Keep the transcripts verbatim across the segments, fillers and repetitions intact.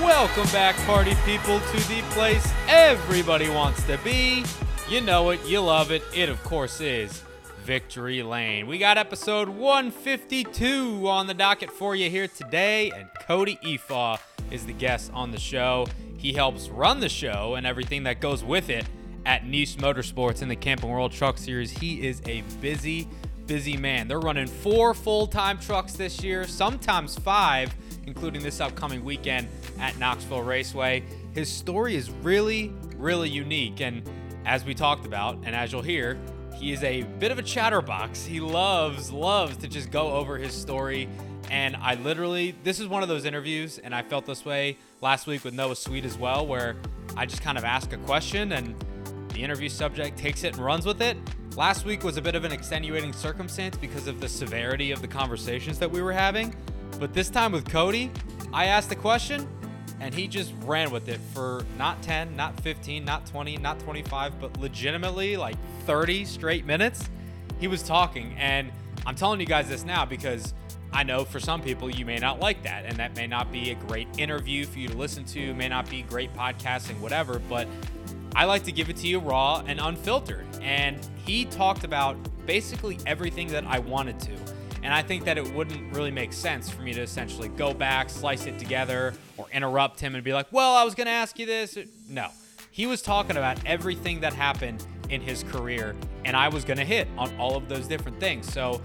Welcome back, party people, to the place everybody wants to be. You know it, you love it. It, of course, is Victory Lane. We got episode one fifty-two on the docket for you here today, and Cody Efaw is the guest on the show. He helps run the show and everything that goes with it at Nice Motorsports in the Camping World Truck Series. He is a busy, busy man. They're running four full-time trucks this year, sometimes five, including this upcoming weekend at Knoxville Raceway. His story is really, really unique, and as we talked about, and as you'll hear, he is a bit of a chatterbox. He loves, loves to just go over his story. And I literally, this is one of those interviews, and I felt this way last week with Noah Sweet as well, where I just kind of ask a question and the interview subject takes it and runs with it. Last week was a bit of an extenuating circumstance because of the severity of the conversations that we were having. But this time with Cody, I asked a question and he just ran with it for not ten, not fifteen, not twenty, not twenty-five, but legitimately like thirty straight minutes. He was talking, and I'm telling you guys this now because I know for some people you may not like that, and that may not be a great interview for you to listen to, may not be great podcasting, whatever, but I like to give it to you raw and unfiltered. And he talked about basically everything that I wanted to. And I think that it wouldn't really make sense for me to essentially go back, slice it together, or interrupt him and be like, well, I was going to ask you this. No, he was talking about everything that happened in his career, and I was going to hit on all of those different things. So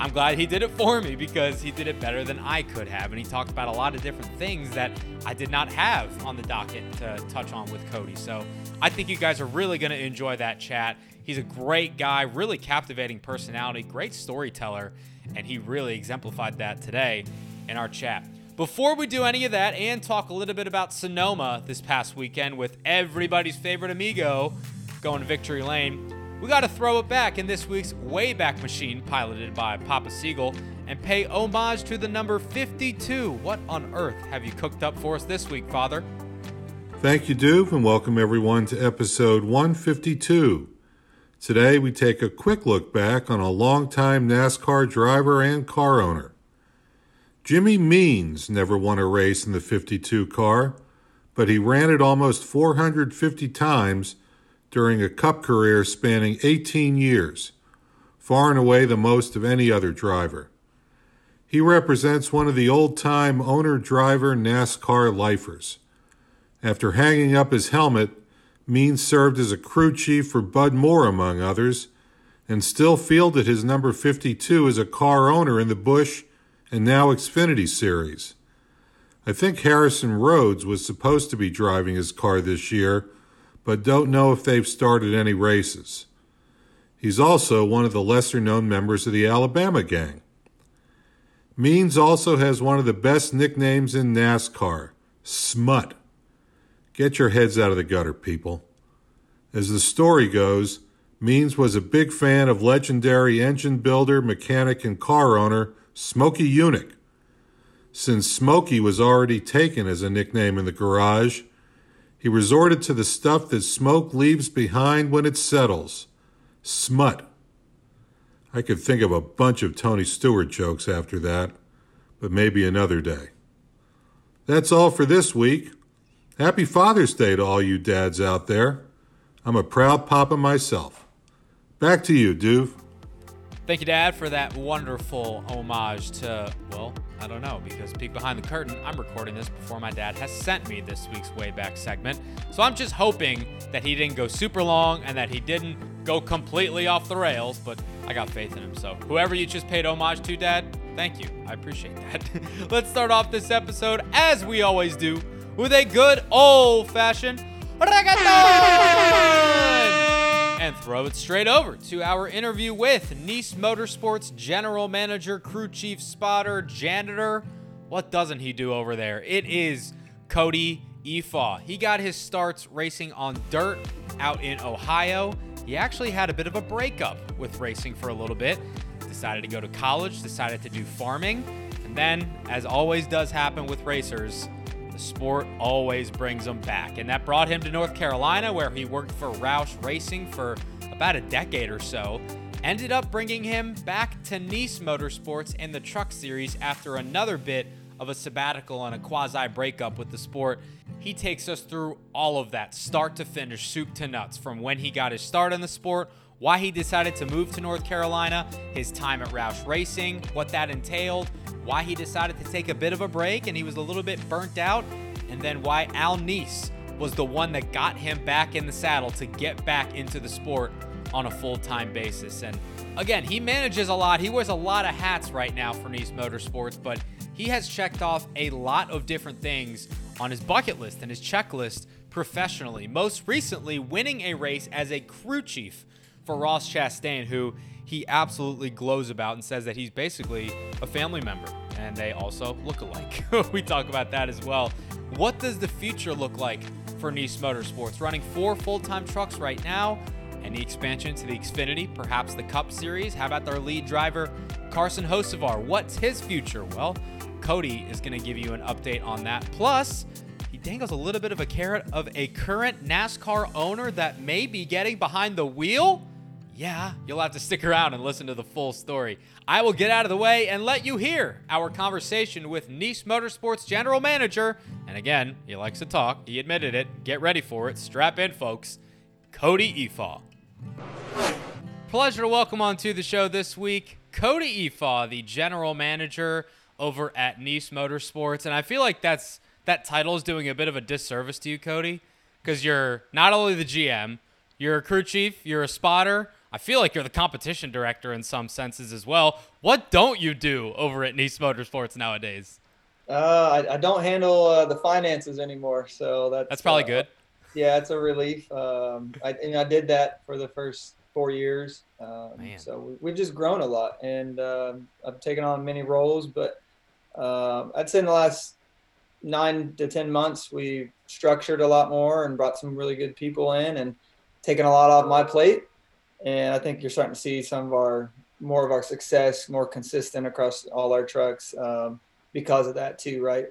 I'm glad he did it for me because he did it better than I could have. And he talked about a lot of different things that I did not have on the docket to touch on with Cody. So I think you guys are really going to enjoy that chat. He's a great guy, really captivating personality, great storyteller, and he really exemplified that today in our chat. Before we do any of that and talk a little bit about Sonoma this past weekend with everybody's favorite amigo going to Victory Lane, we got to throw it back in this week's Wayback Machine, piloted by Papa Siegel, and pay homage to the number fifty-two. What on earth have you cooked up for us this week, Father? Thank you, Duke, and welcome everyone to episode one fifty-two. Today, we take a quick look back on a longtime NASCAR driver and car owner. Jimmy Means never won a race in the fifty-two car, but he ran it almost four hundred fifty times during a Cup career spanning eighteen years, far and away the most of any other driver. He represents one of the old-time owner-driver NASCAR lifers. After hanging up his helmet, Means served as a crew chief for Bud Moore, among others, and still fielded his number fifty-two as a car owner in the Busch and now Xfinity Series. I think Harrison Rhodes was supposed to be driving his car this year, but don't know if they've started any races. He's also one of the lesser-known members of the Alabama gang. Means also has one of the best nicknames in NASCAR, Smut. Get your heads out of the gutter, people. As the story goes, Means was a big fan of legendary engine builder, mechanic, and car owner Smokey Yunick. Since Smokey was already taken as a nickname in the garage, he resorted to the stuff that smoke leaves behind when it settles. Smut. I could think of a bunch of Tony Stewart jokes after that, but maybe another day. That's all for this week. Happy Father's Day to all you dads out there. I'm a proud papa myself. Back to you, Duve. Thank you, Dad, for that wonderful homage to, well, I don't know, because peek behind the curtain, I'm recording this before my dad has sent me this week's Wayback segment. So I'm just hoping that he didn't go super long and that he didn't go completely off the rails, but I got faith in him. So whoever you just paid homage to, Dad, thank you. I appreciate that. Let's start off this episode, as we always do, with a good old-fashioned reggaeton, and throw it straight over to our interview with Nice Motorsports General Manager, Crew Chief, Spotter, Janitor. What doesn't he do over there? It is Cody Efaw. He got his starts racing on dirt out in Ohio. He actually had a bit of a breakup with racing for a little bit. Decided to go to college, decided to do farming. And then, as always does happen with racers, the sport always brings them back. And that brought him to North Carolina, where he worked for Roush Racing for about a decade or so. Ended up bringing him back to Nice Motorsports in the Truck Series after another bit of a sabbatical and a quasi breakup with the sport. He takes us through all of that, start to finish, soup to nuts, from when he got his start in the sport, why he decided to move to North Carolina, his time at Roush Racing, what that entailed, why he decided to take a bit of a break and he was a little bit burnt out, and then why Al Neese was the one that got him back in the saddle to get back into the sport on a full-time basis. And again, he manages a lot. He wears a lot of hats right now for Nice Motorsports, but he has checked off a lot of different things on his bucket list and his checklist professionally. Most recently, winning a race as a crew chief for Ross Chastain, who he absolutely glows about and says that he's basically a family member, and they also look alike. We talk about that as well. What does the future look like for Nice Motorsports? Running four full-time trucks right now, and the expansion to the Xfinity, perhaps the Cup Series. How about their lead driver, Carson Hocevar? What's his future? Well, Cody is going to give you an update on that. Plus, he dangles a little bit of a carrot of a current NASCAR owner that may be getting behind the wheel. Yeah, you'll have to stick around and listen to the full story. I will get out of the way and let you hear our conversation with Nice Motorsports General Manager. And again, he likes to talk. He admitted it. Get ready for it. Strap in, folks. Cody Efaw. Pleasure to welcome onto the show this week Cody Efaw, the General Manager over at Nice Motorsports. And I feel like that's that title is doing a bit of a disservice to you, Cody, because you're not only the G M, you're a crew chief, you're a spotter. I feel like you're the competition director in some senses as well. What don't you do over at Nice Motorsports nowadays? Uh, I, I don't handle uh, the finances anymore, so that's that's probably uh, good. Yeah, it's a relief. Um, I, and I did that for the first four years. Um, Man. So we, we've just grown a lot, and uh, I've taken on many roles, but Uh, I'd say in the last nine to ten months, we structured a lot more and brought some really good people in and taken a lot off my plate. And I think you're starting to see some of our more of our success, more consistent across all our trucks um, because of that too, right?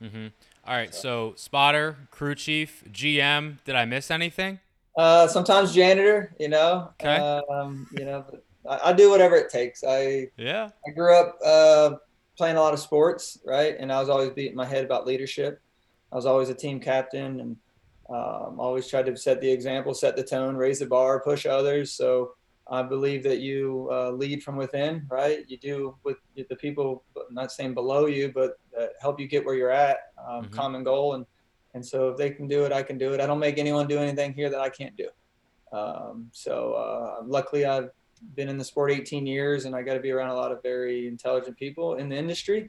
Mm-hmm. All right. So. so spotter, crew chief, G M. Did I miss anything? Uh, sometimes janitor. You know. Okay. Um, you know, I, I do whatever it takes. I yeah. I grew up. Uh, playing a lot of sports, right? And I was always beating my head about leadership. I was always a team captain, and um, always tried to set the example, set the tone, raise the bar, push others. So I believe that you uh, lead from within, right? You do with the people, not saying below you, but uh, help you get where you're at, um, mm-hmm. common goal. And, and so if they can do it, I can do it. I don't make anyone do anything here that I can't do. Um, so uh, luckily I've been in the sport eighteen years, and I got to be around a lot of very intelligent people in the industry.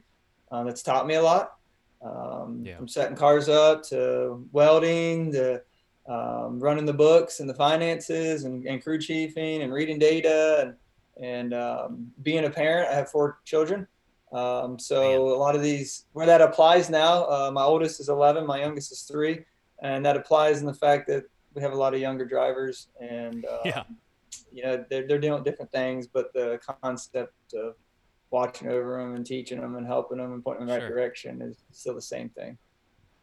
Uh, that's taught me a lot. Um, yeah. From setting cars up to welding to um, running the books and the finances and, and crew chiefing and reading data and, and um, being a parent. I have four children. Um, so Man. a lot of these, where that applies now, uh, my oldest is eleven, my youngest is three. And that applies in the fact that we have a lot of younger drivers, and um, yeah. you know, they're, they're doing different things, but the concept of watching over them and teaching them and helping them and pointing them in the sure. right direction is still the same thing.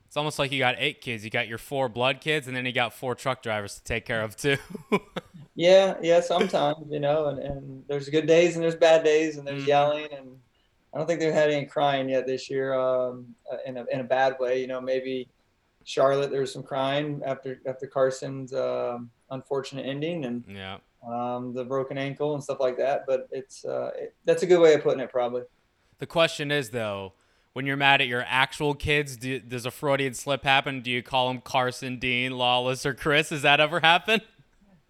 It's almost like you got eight kids. You got your four blood kids, and then you got four truck drivers to take care of too. yeah. Yeah. Sometimes, you know, and, and there's good days and there's bad days, and there's mm-hmm. yelling, and I don't think they've had any crying yet this year um, in a, in a bad way. You know, maybe Charlotte, there was some crying after, after Carson's um, unfortunate ending, and yeah. um the broken ankle and stuff like that, but it's uh it, that's a good way of putting it. Probably the question is, though, when you're mad at your actual kids, do, does a Freudian slip happen? Do you call them Carson, Dean, Lawless, or Chris? Has that ever happened?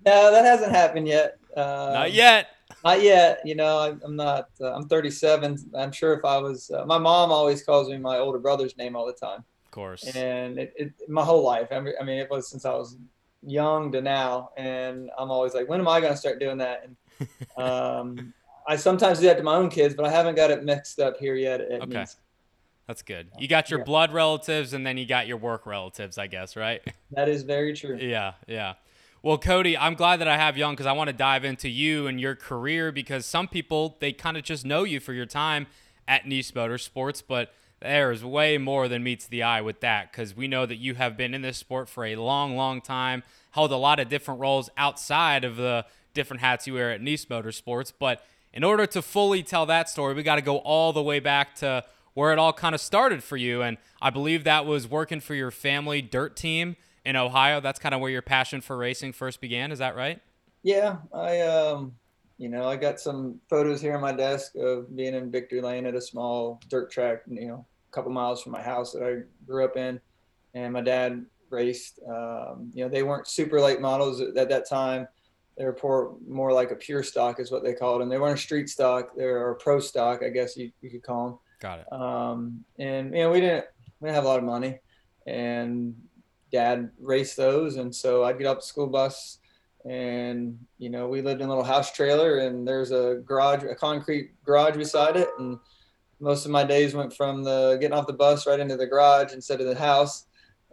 No, that hasn't happened yet. Uh not yet not yet you know, I, i'm not uh, I'm thirty-seven. I'm sure if I was uh, my mom always calls me my older brother's name all the time, of course, and it, it my whole life. I mean, I mean it was since I was young to now, and I'm always like, when am I going to start doing that? And um I sometimes do that to my own kids, but I haven't got it mixed up here yet. It okay means, That's good. You got your yeah. blood relatives, and then you got your work relatives, I guess, right? That is very true. Yeah, yeah. Well, Cody, I'm glad that I have you on because I want to dive into you and your career because some people, they kind of just know you for your time at Niche Motorsports, but there is way more than meets the eye with that because we know that you have been in this sport for a long, long time, held a lot of different roles outside of the different hats you wear at Niche Motorsports. But in order to fully tell that story, we got to go all the way back to where it all kind of started for you. And I believe that was working for your family dirt team in Ohio. That's kind of where your passion for racing first began. Is that right? Yeah. I, um, you know, I got some photos here on my desk of being in Victory Lane at a small dirt track, you know, a couple miles from my house that I grew up in. And my dad raced, um, you know, they weren't super late models at, at that time. They were more like a pure stock is what they called them. They weren't a street stock. They were a pro stock, I guess you, you could call them. Got it. Um, and, you know, we didn't, we didn't have a lot of money and dad raced those. And so I'd get off the school bus and, you know, we lived in a little house trailer and there's a garage, a concrete garage beside it. And most of my days went from the getting off the bus right into the garage instead of the house.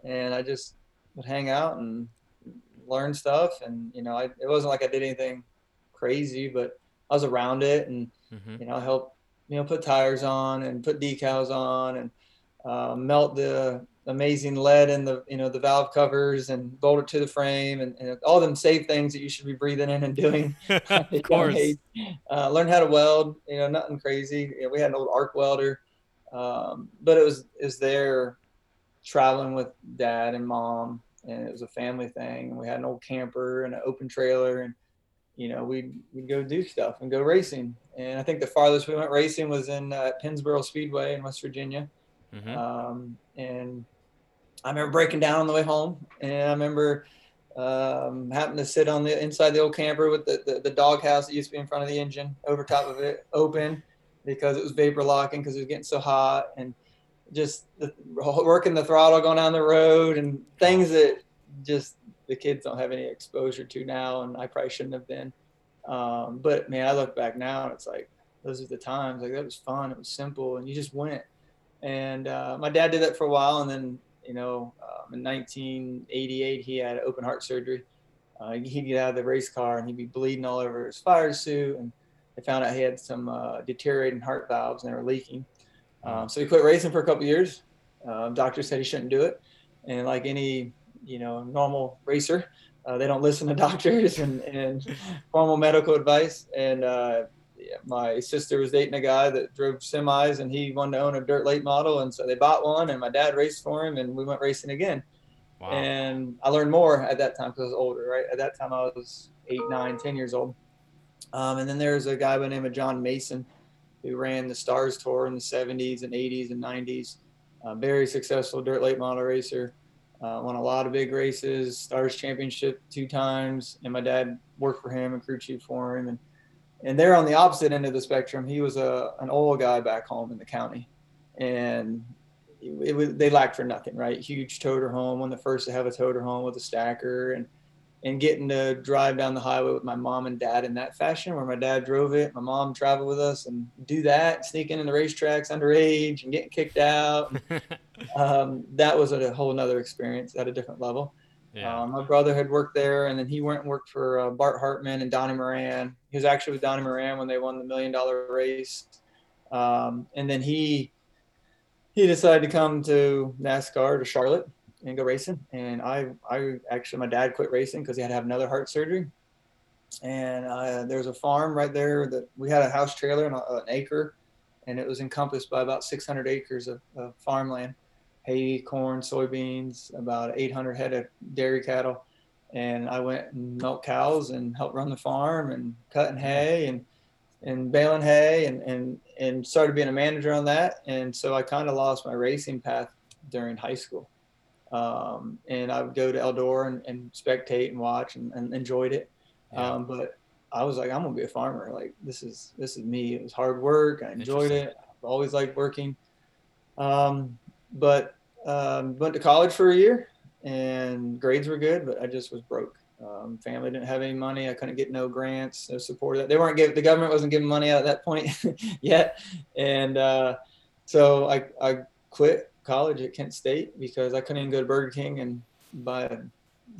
And I just would hang out and learn stuff. And, you know, I, it wasn't like I did anything crazy, but I was around it and, mm-hmm. you know, I helped, you know, put tires on and put decals on and uh, melt the amazing lead in the, you know, the valve covers and bolt it to the frame and, and all them safe things that you should be breathing in and doing. Of course. Uh, learn how to weld, you know, nothing crazy. You know, we had an old arc welder, um, but it was, it was there traveling with dad and mom and it was a family thing. And we had an old camper and an open trailer and, you know, we'd, we'd go do stuff and go racing. And I think the farthest we went racing was in uh, Pennsboro Speedway in West Virginia. Mm-hmm. Um, and I remember breaking down on the way home. And I remember um, having to sit on the inside the old camper with the, the, the dog house that used to be in front of the engine over top of it open because it was vapor locking because it was getting so hot and just the, working the throttle going down the road and things that just the kids don't have any exposure to now, and I probably shouldn't have been. Um, but man, I look back now and it's like, those are the times, like that was fun. It was simple. And you just went. And, uh, my dad did that for a while. And then, you know, um, in nineteen eighty-eight, he had open heart surgery. Uh, he'd get out of the race car and he'd be bleeding all over his fire suit. And they found out he had some, uh, deteriorating heart valves and they were leaking. Um, so he quit racing for a couple of years. Um, doctors said he shouldn't do it. And like any, you know, normal racer, Uh, they don't listen to doctors and, and formal medical advice. And uh, my sister was dating a guy that drove semis and he wanted to own a dirt late model. And so they bought one and my dad raced for him and we went racing again. Wow. And I learned more at that time because I was older, right? At that time I was eight, nine, ten years old. Um, and then there's a guy by the name of John Mason who ran the Stars Tour in the seventies and eighties and nineties. Uh, very successful dirt late model racer. Uh, won a lot of big races, Stars Championship two times, and my dad worked for him and crew chief for him. And and they're on the opposite end of the spectrum. He was a an oil guy back home in the county, and it, it was, they lacked for nothing, right? Huge toter home, one of the first to have a toter home with a stacker, and and getting to drive down the highway with my mom and dad in that fashion, where my dad drove it, my mom traveled with us, and do that, sneaking in the racetracks underage and getting kicked out. Um, that was a whole nother experience at a different level. Yeah. Um, my brother had worked there and then he went and worked for uh, Bart Hartman and Donnie Moran. He was actually with Donnie Moran when they won the million dollar race. Um, and then he, he decided to come to NASCAR to Charlotte and go racing. And I, I actually, my dad quit racing cause he had to have another heart surgery. And uh, there was a farm right there that we had a house trailer and a, an acre, and it was encompassed by about six hundred acres of, of farmland. Hay, corn, soybeans, about eight hundred head of dairy cattle. And I went and milked cows and helped run the farm and cutting hay and, and baling hay and, and, and started being a manager on that. And so I kind of lost my racing path during high school. Um, and I would go to Eldora and, and spectate and watch and, and enjoyed it. Yeah. Um, but I was like, I'm gonna be a farmer. Like this is, this is me. It was hard work. I enjoyed it. I've always liked working. Um, but, Um, went to college for a year and grades were good, but I just was broke. Um, family didn't have any money. I couldn't get no grants, no support. They weren't give, the government wasn't giving money out at that point yet. And, uh, so I, I quit college at Kent State because I couldn't even go to Burger King and buy a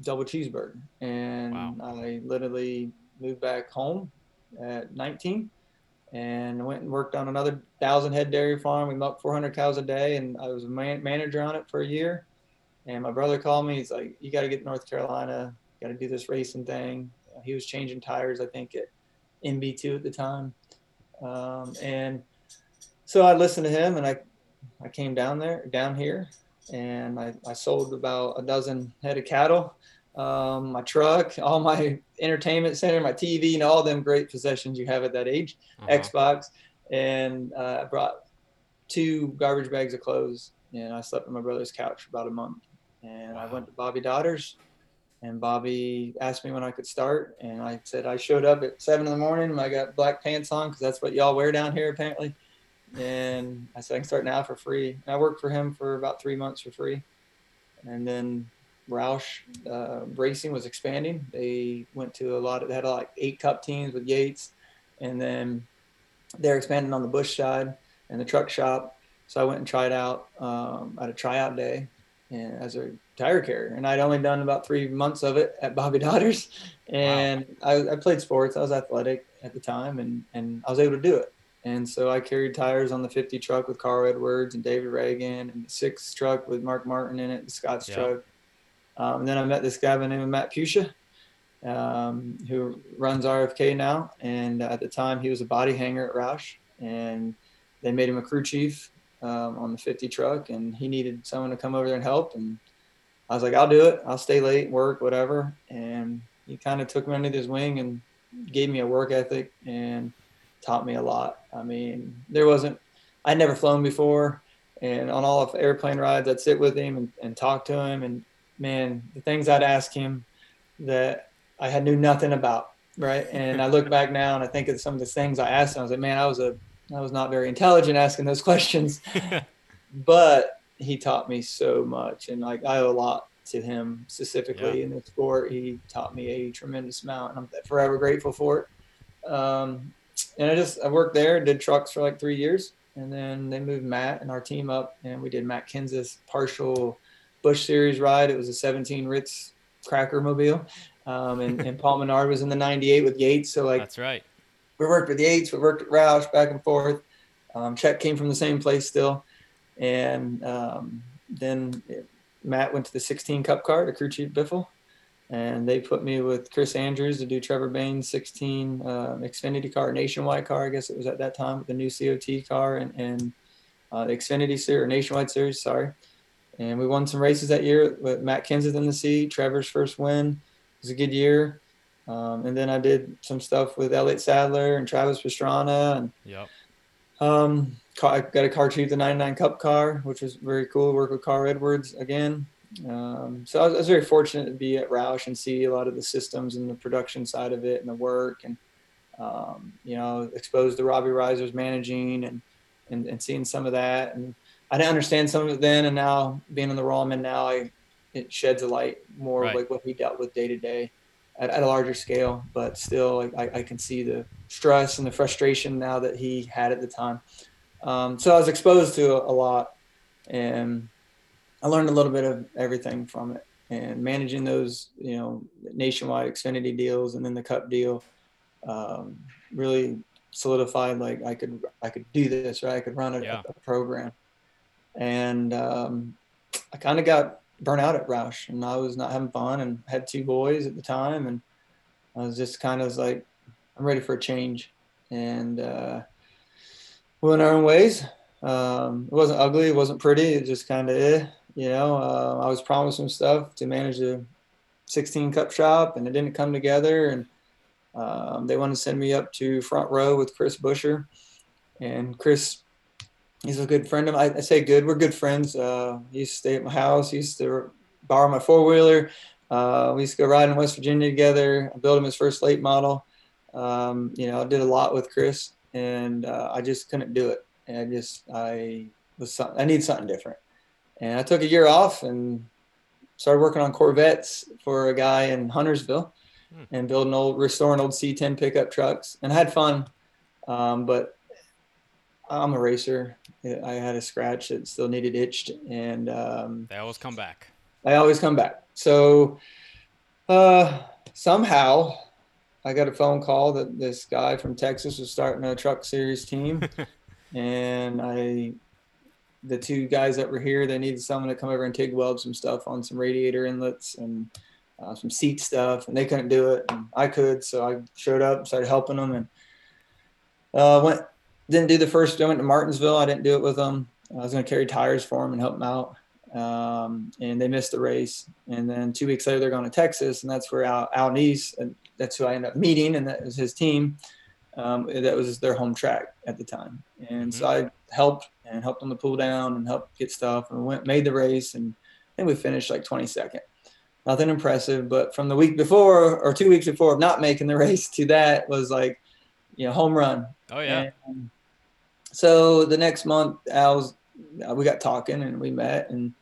double cheeseburger. And wow. I literally moved back home at nineteen and went and worked on another thousand head dairy farm. We milked four hundred cows a day, and I was a man- manager on it for a year. And my brother called me. He's like, you got to get to North Carolina. You got to do this racing thing. He was changing tires, I think, at M B two at the time. Um, and so I listened to him, and I I came down there, down here, and I, I sold about a dozen head of cattle, um, my truck, all my entertainment center, my T V, and all them great possessions you have at that age, uh-huh. Xbox. And uh, I brought two garbage bags of clothes, and I slept on my brother's couch for about a month. And wow. I went to Bobby Dodder's, and Bobby asked me when I could start, and I said I showed up at seven in the morning, and I got black pants on because that's what y'all wear down here apparently. And I said, I can start now for free. And I worked for him for about three months for free. And then Roush uh, Racing was expanding. They went to a lot of, they had like eight cup teams with Yates. And then they're expanding on the Bush side and the truck shop. So I went and tried out um, at a tryout day and as a tire carrier. And I'd only done about three months of it at Bobby Dodder's. And wow. I, I played sports. I was athletic at the time, and, and I was able to do it. And so I carried tires on the fifty truck with Carl Edwards and David Reagan, and the six truck with Mark Martin in it, the Scott's yep. truck. Um, and then I met this guy by the name of Matt Pusha, um, who runs R F K now. And at the time, he was a body hanger at Roush. And they made him a crew chief um, on the fifty truck. And he needed someone to come over there and help. And I was like, I'll do it. I'll stay late, work, whatever. And he kind of took me under his wing and gave me a work ethic and taught me a lot. I mean, there wasn't, I'd never flown before, and on all of the airplane rides, I'd sit with him and, and talk to him. And man, the things I'd ask him that I had knew nothing about. Right. And I look back now and I think of some of the things I asked him. I was like, man, I was a, I was not very intelligent asking those questions, but he taught me so much. And like, I owe a lot to him specifically yeah. in the sport. He taught me a tremendous amount, and I'm forever grateful for it. Um, And I just, I worked there, did trucks for like three years. And then they moved Matt and our team up, and we did Matt Kenseth's partial Busch Series ride. It was a seventeen Ritz Cracker Mobile. Um, and, and Paul Menard was in the ninety-eight with Yates. So like, that's right. We worked with Yates, we worked at Roush, back and forth. Um, Chet came from the same place still. And um, then Matt went to the sixteen Cup car, the crew chief Biffle. And they put me with Chris Andrews to do Trevor Bain's sixteen um, Xfinity car, Nationwide car, I guess it was at that time, with the new C O T car and, and uh, the Xfinity series, or Nationwide series, sorry. And we won some races that year with Matt Kenseth in the seat, Trevor's first win. It was a good year. Um, and then I did some stuff with Elliott Sadler and Travis Pastrana. And yep. um, I got a car chief, the ninety-nine Cup car, which was very cool. Worked with Carl Edwards again. Um, so I was, I was very fortunate to be at Roush and see a lot of the systems and the production side of it and the work, and, um, you know, exposed to Robbie Reiser's managing and, and, and seeing some of that. And I didn't understand some of it then. And now being in the Rahlman now, I, it sheds a light more right. like what he dealt with day to day at a larger scale, but still like, I, I can see the stress and the frustration now that he had at the time. Um, so I was exposed to a, a lot, and I learned a little bit of everything from it, and managing those, you know, Nationwide Xfinity deals and then the Cup deal um, really solidified, like I could, I could do this, right? I could run a, yeah. a program. And um, I kind of got burnt out at Roush, and I was not having fun, and had two boys at the time. And I was just kind of like, I'm ready for a change. And uh, we went our own ways. Um, it wasn't ugly. It wasn't pretty. It just kind of, eh. You know, uh, I was promised some stuff to manage the sixteen Cup shop, and it didn't come together. And um, they wanted to send me up to front row with Chris Buescher. And Chris, he's a good friend of mine. I, I say good. We're good friends. Uh, he used to stay at my house. He used to borrow my four-wheeler. Uh, we used to go ride in West Virginia together. I built him his first late model. Um, you know, I did a lot with Chris, and uh, I just couldn't do it. And I just, I was, I need something different. And I took a year off and started working on Corvettes for a guy in Huntersville hmm. and building old, restoring old C ten pickup trucks. And I had fun, um, but I'm a racer. I had a scratch that still needed itched, and um, they always come back. I always come back. So uh, somehow I got a phone call that this guy from Texas was starting a truck series team, and I, the two guys that were here, they needed someone to come over and TIG weld some stuff on some radiator inlets and uh, some seat stuff, and they couldn't do it, and I could, so I showed up and started helping them, and uh, went. Didn't do the first, I went to Martinsville. I didn't do it with them. I was going to carry tires for them and help them out. Um, and they missed the race. And then two weeks later, they're going to Texas. And that's where Al, Al Neese, and that's who I ended up meeting. And that was his team. Um, that was their home track at the time. And mm-hmm. so I helped and helped them to pull down and helped get stuff. And we went, made the race. And I think we finished like twenty-second. Nothing impressive. But from the week before or two weeks before of not making the race to that was like, you know, home run. Oh, yeah. And, so the next month, Al's, we got talking and we met, and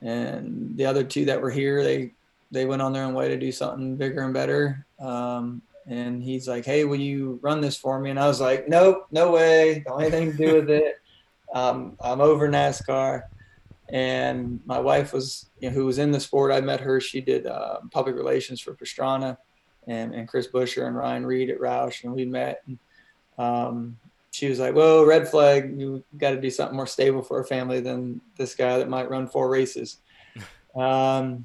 and the other two that were here, they they went on their own way to do something bigger and better. Um, and he's like, "Hey, will you run this for me?" And I was like, "Nope, no way. Don't have anything to do with it. Um, I'm over NASCAR." And my wife was, you know, who was in the sport. I met her. She did uh, public relations for Pastrana, and and Chris Buescher and Ryan Reed at Roush, and we met. And, um, she was like, "Whoa, red flag, you got to do something more stable for a family than this guy that might run four races." um,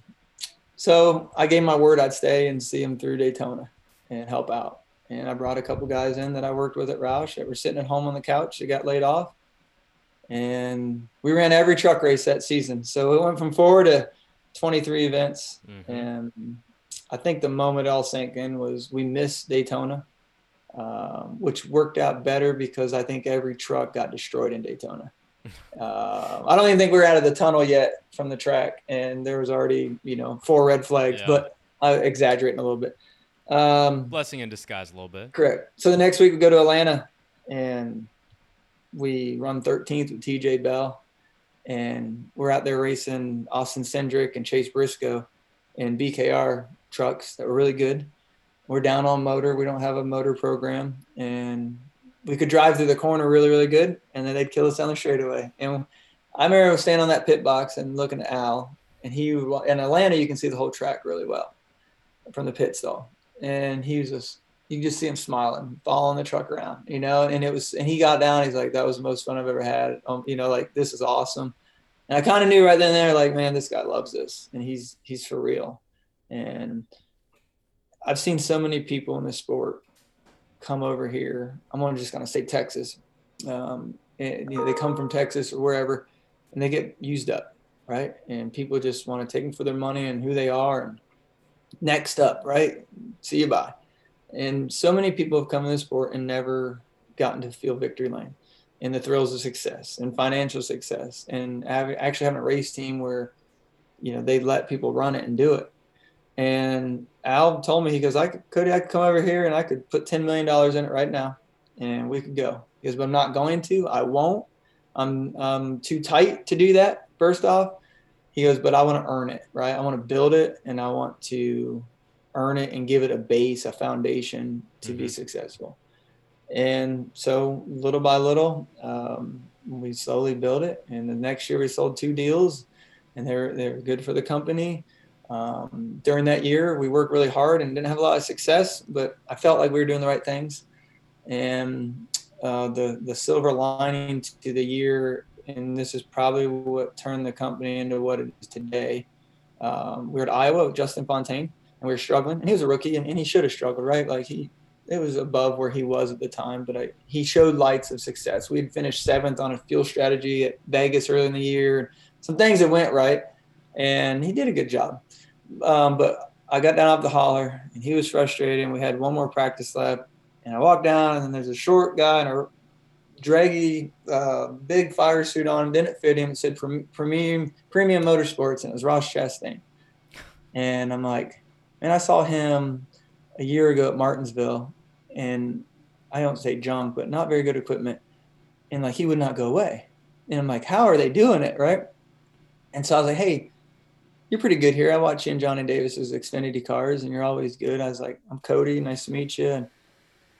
so I gave my word I'd stay and see him through Daytona and help out. And I brought a couple guys in that I worked with at Roush that were sitting at home on the couch. They got laid off. And we ran every truck race that season. So it went from four to twenty-three events. Mm-hmm. And I think the moment it all sank in was we missed Daytona. Um, which worked out better because I think every truck got destroyed in Daytona. Uh, I don't even think we were out of the tunnel yet from the track, and there was already, you know, four red flags, yeah. But I'm exaggerating a little bit. Um, Blessing in disguise a little bit. Correct. So the next week we go to Atlanta, and we run thirteenth with T J Bell, and we're out there racing Austin Cindric and Chase Briscoe and B K R trucks that were really good. We're down on motor. We don't have a motor program, and we could drive through the corner really, really good, and then they'd kill us down the straightaway. And I remember standing on that pit box and looking at Al, and he in Atlanta, you can see the whole track really well from the pit stall. And he was just, you could just see him smiling, following the truck around, you know. And it was, and he got down. He's like, "That was the most fun I've ever had. Um, you know, like this is awesome." And I kind of knew right then and there, like, man, this guy loves this, and he's he's for real, and. I've seen so many people in this sport come over here. I'm just going to say Texas. Um, and, you know, they come from Texas or wherever, and they get used up, right? And people just want to take them for their money and who they are. And next up, right? See you, bye. And so many people have come in this sport and never gotten to feel victory lane and the thrills of success and financial success and actually having a race team where, you know, they let people run it and do it. And Al told me, he goes, I could, I could come over here and I could put ten million dollars in it right now and we could go. He goes, but I'm not going to, I won't. I'm um, too tight to do that. First off, he goes, but I want to earn it, right? I want to build it and I want to earn it and give it a base, a foundation to mm-hmm. be successful. And so little by little, um, we slowly built it. And the next year we sold two deals and they're, they're good for the company. Um, during that year, we worked really hard and didn't have a lot of success, but I felt like we were doing the right things. And uh, the the silver lining to the year, and this is probably what turned the company into what it is today. Um, we were at Iowa with Justin Fontaine, and we were struggling. And he was a rookie, and, and he should have struggled, right? Like he, it was above where he was at the time, but I, he showed lights of success. We had finished seventh on a fuel strategy at Vegas early in the year. Some things that went right, and he did a good job. Um, but I got down off the holler and he was frustrated and we had one more practice lap and I walked down and there's a short guy in a draggy, uh, big fire suit on, didn't fit him. It said premium, premium motorsports. And it was Ross Chastain. And I'm like, man, I saw him a year ago at Martinsville and I don't say junk, but not very good equipment. And like, he would not go away. And I'm like, how are they doing it? Right. And so I was like, hey, you're pretty good here. I watch you in Johnny Davis's Xfinity cars and you're always good. I was like, I'm Cody. Nice to meet you. And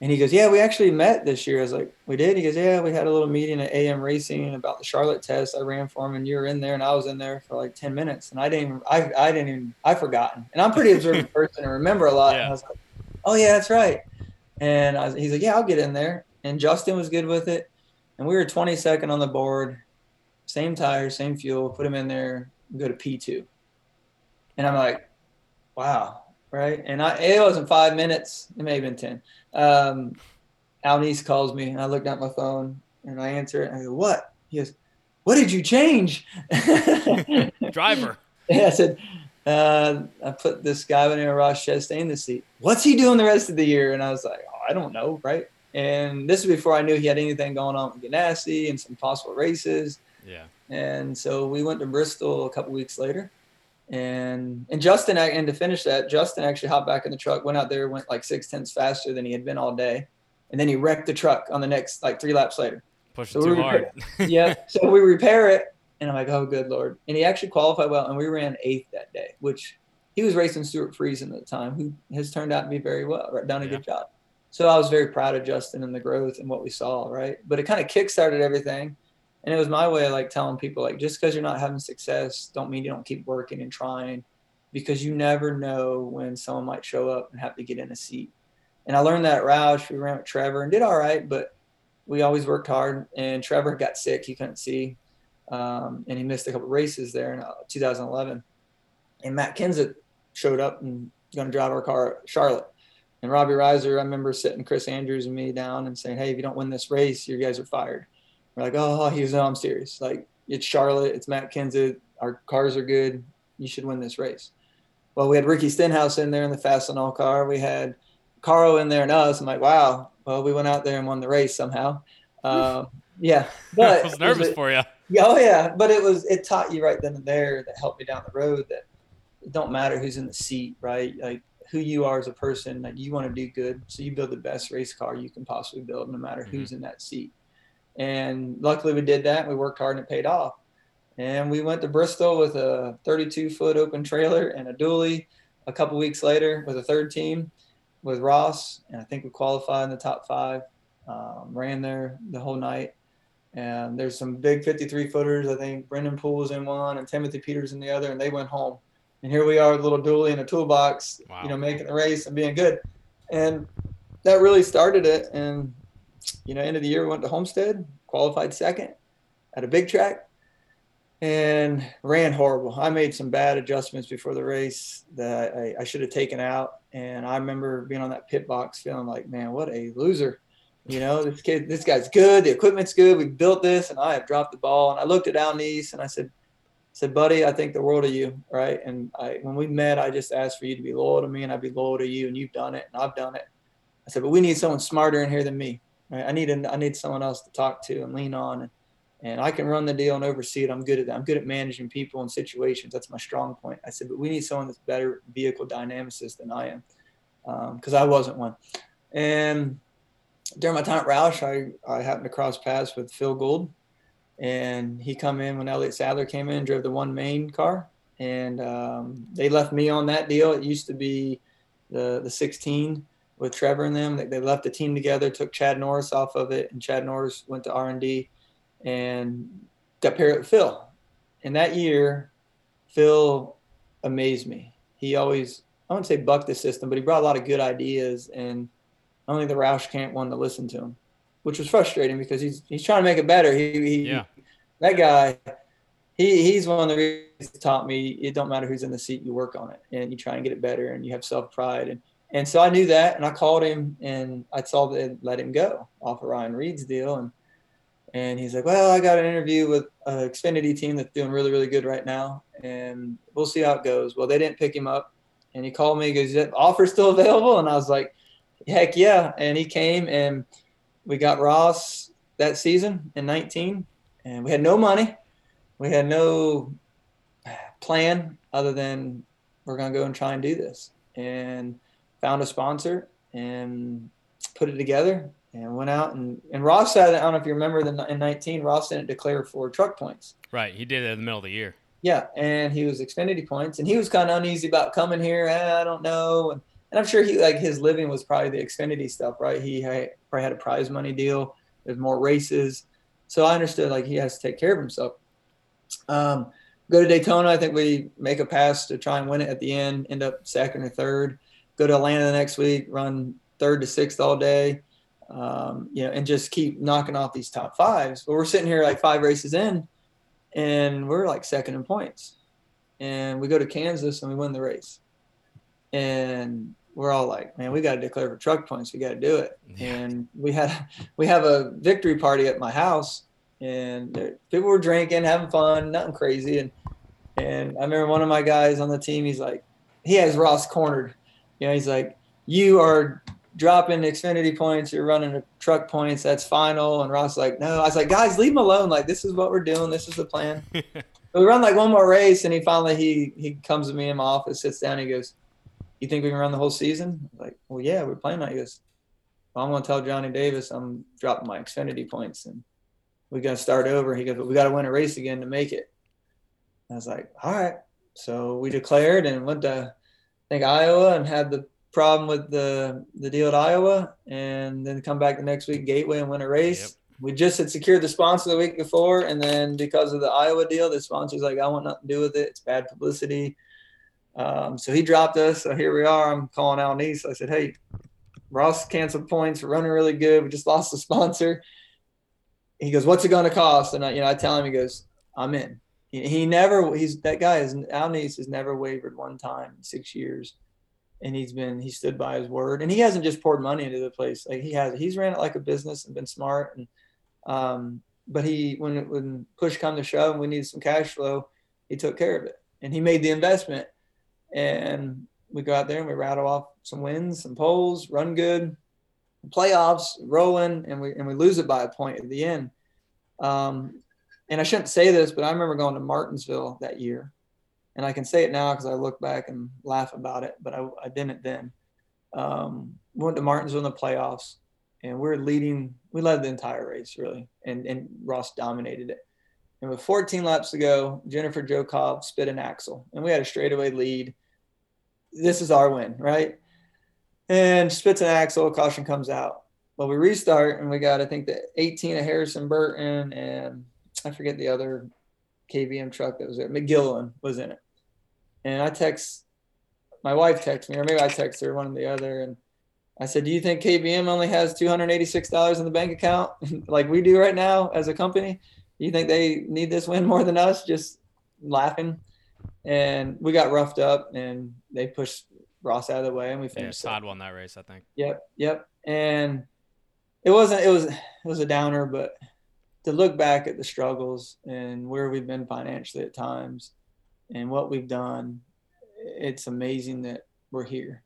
And he goes, yeah, we actually met this year. I was like, we did? He goes, yeah, we had a little meeting at A M Racing about the Charlotte test. I ran for him and you were in there and I was in there for like ten minutes and I didn't even, I, I didn't even, I forgotten. And I'm pretty observant person and remember a lot. Yeah. And I was like, oh yeah, that's right. And I was, he's like, yeah, I'll get in there. And Justin was good with it. And we were twenty-second on the board, same tire, same fuel, put him in there, go to P two. And I'm like, wow. Right. And I, it wasn't five minutes. It may have been ten. Um, Alnice calls me and I looked at my phone and I answer it. And I go, what? He goes, what did you change? Driver. And I said, uh, I put this guy by the name of Ross Chastain in the seat. What's he doing the rest of the year? And I was like, oh, I don't know. Right. And this was before I knew he had anything going on with Ganassi and some possible races. Yeah. And so we went to Bristol a couple weeks later. And and Justin, and to finish that, Justin actually hopped back in the truck, went out there, went like six tenths faster than he had been all day. And then he wrecked the truck on the next, like three laps later. Pushed so too hard. Yeah. So we repair it. And I'm like, oh, good Lord. And he actually qualified well. And we ran eighth that day, which he was racing Stuart Friesen at the time, who has turned out to be very well, right? Done a yeah. good job. So I was very proud of Justin and the growth and what we saw, right? But it kind of kickstarted everything. And it was my way of like telling people, like, just because you're not having success don't mean you don't keep working and trying, because you never know when someone might show up and have to get in a seat. And I learned that at Roush. We ran with Trevor and did all right, but we always worked hard. And Trevor got sick. He couldn't see. Um, and he missed a couple races there in two thousand eleven. And Matt Kenseth showed up and was going to drive our car at Charlotte. And Robbie Reiser, I remember sitting Chris Andrews and me down and saying, hey, if you don't win this race, you guys are fired. We're like, oh, he was, no, I'm serious. Like, it's Charlotte, it's Matt Kenseth, our cars are good, you should win this race. Well, we had Ricky Stenhouse in there in the Fast and All car. We had Caro in there and us. I'm like, wow. Well, we went out there and won the race somehow. Um, yeah. But I was nervous it, for you. Yeah, oh, yeah. But it was it taught you right then and there that helped me down the road that it don't matter who's in the seat, right? Like, who you are as a person, like, you want to do good. So you build the best race car you can possibly build, no matter mm-hmm. who's in that seat. And luckily we did that. We worked hard and it paid off. And we went to Bristol with a thirty-two foot open trailer and a dually a couple weeks later with a third team with Ross. And I think we qualified in the top five, um, ran there the whole night. And there's some big fifty-three footers. I think Brendan Poole's in one and Timothy Peters in the other, and they went home. And here we are with a little dually and a toolbox, wow. you know, making the race and being good. And that really started it. And you know, end of the year, we went to Homestead, qualified second at a big track, and ran horrible. I made some bad adjustments before the race that I, I should have taken out. And I remember being on that pit box feeling like, man, what a loser. You know, this kid, this guy's good. The equipment's good. We built this, and I have dropped the ball. And I looked at Alnice, and I said, I said, buddy, I think the world of you, right? And I, when we met, I just asked for you to be loyal to me, and I'd be loyal to you, and you've done it, and I've done it. I said, but we need someone smarter in here than me. I need a, I need someone else to talk to and lean on, and, and I can run the deal and oversee it. I'm good at that. I'm good at managing people and situations. That's my strong point. I said, but we need someone that's better vehicle dynamicist than I am, because um, I wasn't one. And during my time at Roush, I, I happened to cross paths with Phil Gould, and he come in when Elliott Sadler came in, drove the one main car, and um, they left me on that deal. It used to be the the sixteen. With Trevor and them, they left the team together, took Chad Norris off of it, and Chad Norris went to R and D and got paired with Phil. And that year, Phil amazed me. He always, I wouldn't say bucked the system, but he brought a lot of good ideas, and only the Roush camp wanted to listen to him, which was frustrating because he's he's trying to make it better. He, he yeah. That guy, he he's one of the reasons he taught me it don't matter who's in the seat, you work on it, and you try and get it better, and you have self-pride. and And so I knew that, and I called him, and I saw they let him go off of Ryan Reed's deal. And and he's like, well, I got an interview with an Xfinity team that's doing really, really good right now, and we'll see how it goes. Well, they didn't pick him up, and he called me. He goes, is that offer still available? And I was like, heck yeah. And he came, and we got Ross that season in nineteen, and we had no money. We had no plan other than we're going to go and try and do this. And found a sponsor and put it together and went out and, and Ross had, I don't know if you remember the, in nineteen, Ross didn't declare for truck points. Right. He did it in the middle of the year. Yeah. And he was Xfinity points, and he was kind of uneasy about coming here. Eh, I don't know. And and I'm sure he, like, his living was probably the Xfinity stuff, right? He had, probably had a prize money deal. There's more races. So I understood, like, he has to take care of himself. Um, go to Daytona. I think we make a pass to try and win it at the end, end up second or third. Go to Atlanta the next week, run third to sixth all day, um, you know, and just keep knocking off these top fives. But we're sitting here like five races in, and we're like second in points. And we go to Kansas and we win the race. And we're all like, man, we got to declare for truck points. We got to do it. Yeah. And we had, we have a victory party at my house, and there, people were drinking, having fun, nothing crazy. And, and I remember one of my guys on the team, he's like, he has Ross cornered. You know, he's like, you are dropping Xfinity points. You're running truck points. That's final. And Ross like, no. I was like, guys, leave him alone. Like, this is what we're doing. This is the plan. We run like one more race, and he finally he he comes to me in my office, sits down, and he goes, you think we can run the whole season? I'm like, well, yeah, we're playing. Like, he goes, well, I'm going to tell Johnny Davis I'm dropping my Xfinity points, and we're going to start over. He goes, but we got to win a race again to make it. And I was like, all right. So we declared and went to, I think, Iowa, and had the problem with the the deal at Iowa, and then come back the next week, Gateway, and win a race. Yep. We just had secured the sponsor the week before, and then because of the Iowa deal, the sponsor's like, I want nothing to do with it. It's bad publicity. Um, so he dropped us. So here we are. I'm calling Al Neese. I said, hey, Ross canceled points. We're running really good. We just lost the sponsor. He goes, what's it going to cost? And I, you know, I tell him, he goes, I'm in. He never, he's, that guy is, Al Neese has never wavered one time in six years. And he's been, he stood by his word. And he hasn't just poured money into the place. Like, he has, he's ran it like a business and been smart. And, um, but he, when, when push come to shove and we needed some cash flow, he took care of it. And he made the investment. And we go out there and we rattle off some wins, some polls, run good, playoffs, rolling, and we, and we lose it by a point at the end. Um, And I shouldn't say this, but I remember going to Martinsville that year. And I can say it now because I look back and laugh about it, but I, I didn't then. Um, we went to Martinsville in the playoffs, and we we're leading. We led the entire race, really, and, and Ross dominated it. And with fourteen laps to go, Jennifer Jo Cobb spit an axle, and we had a straightaway lead. This is our win, right? And spits an axle, caution comes out. Well, we restart, and we got, I think, the eighteen of Harrison Burton, and I forget the other K V M truck that was there. McGillan was in it. And I text, my wife texts me, or maybe I text her, one or the other. And I said, do you think K V M only has two hundred eighty-six dollars in the bank account like we do right now as a company? Do you think they need this win more than us? Just laughing. And we got roughed up, and they pushed Ross out of the way, and we finished. Yeah, Todd won that race, I think. Yep, yep. And it wasn't, it was, it was a downer, but to look back at the struggles and where we've been financially at times and what we've done, it's amazing that we're here.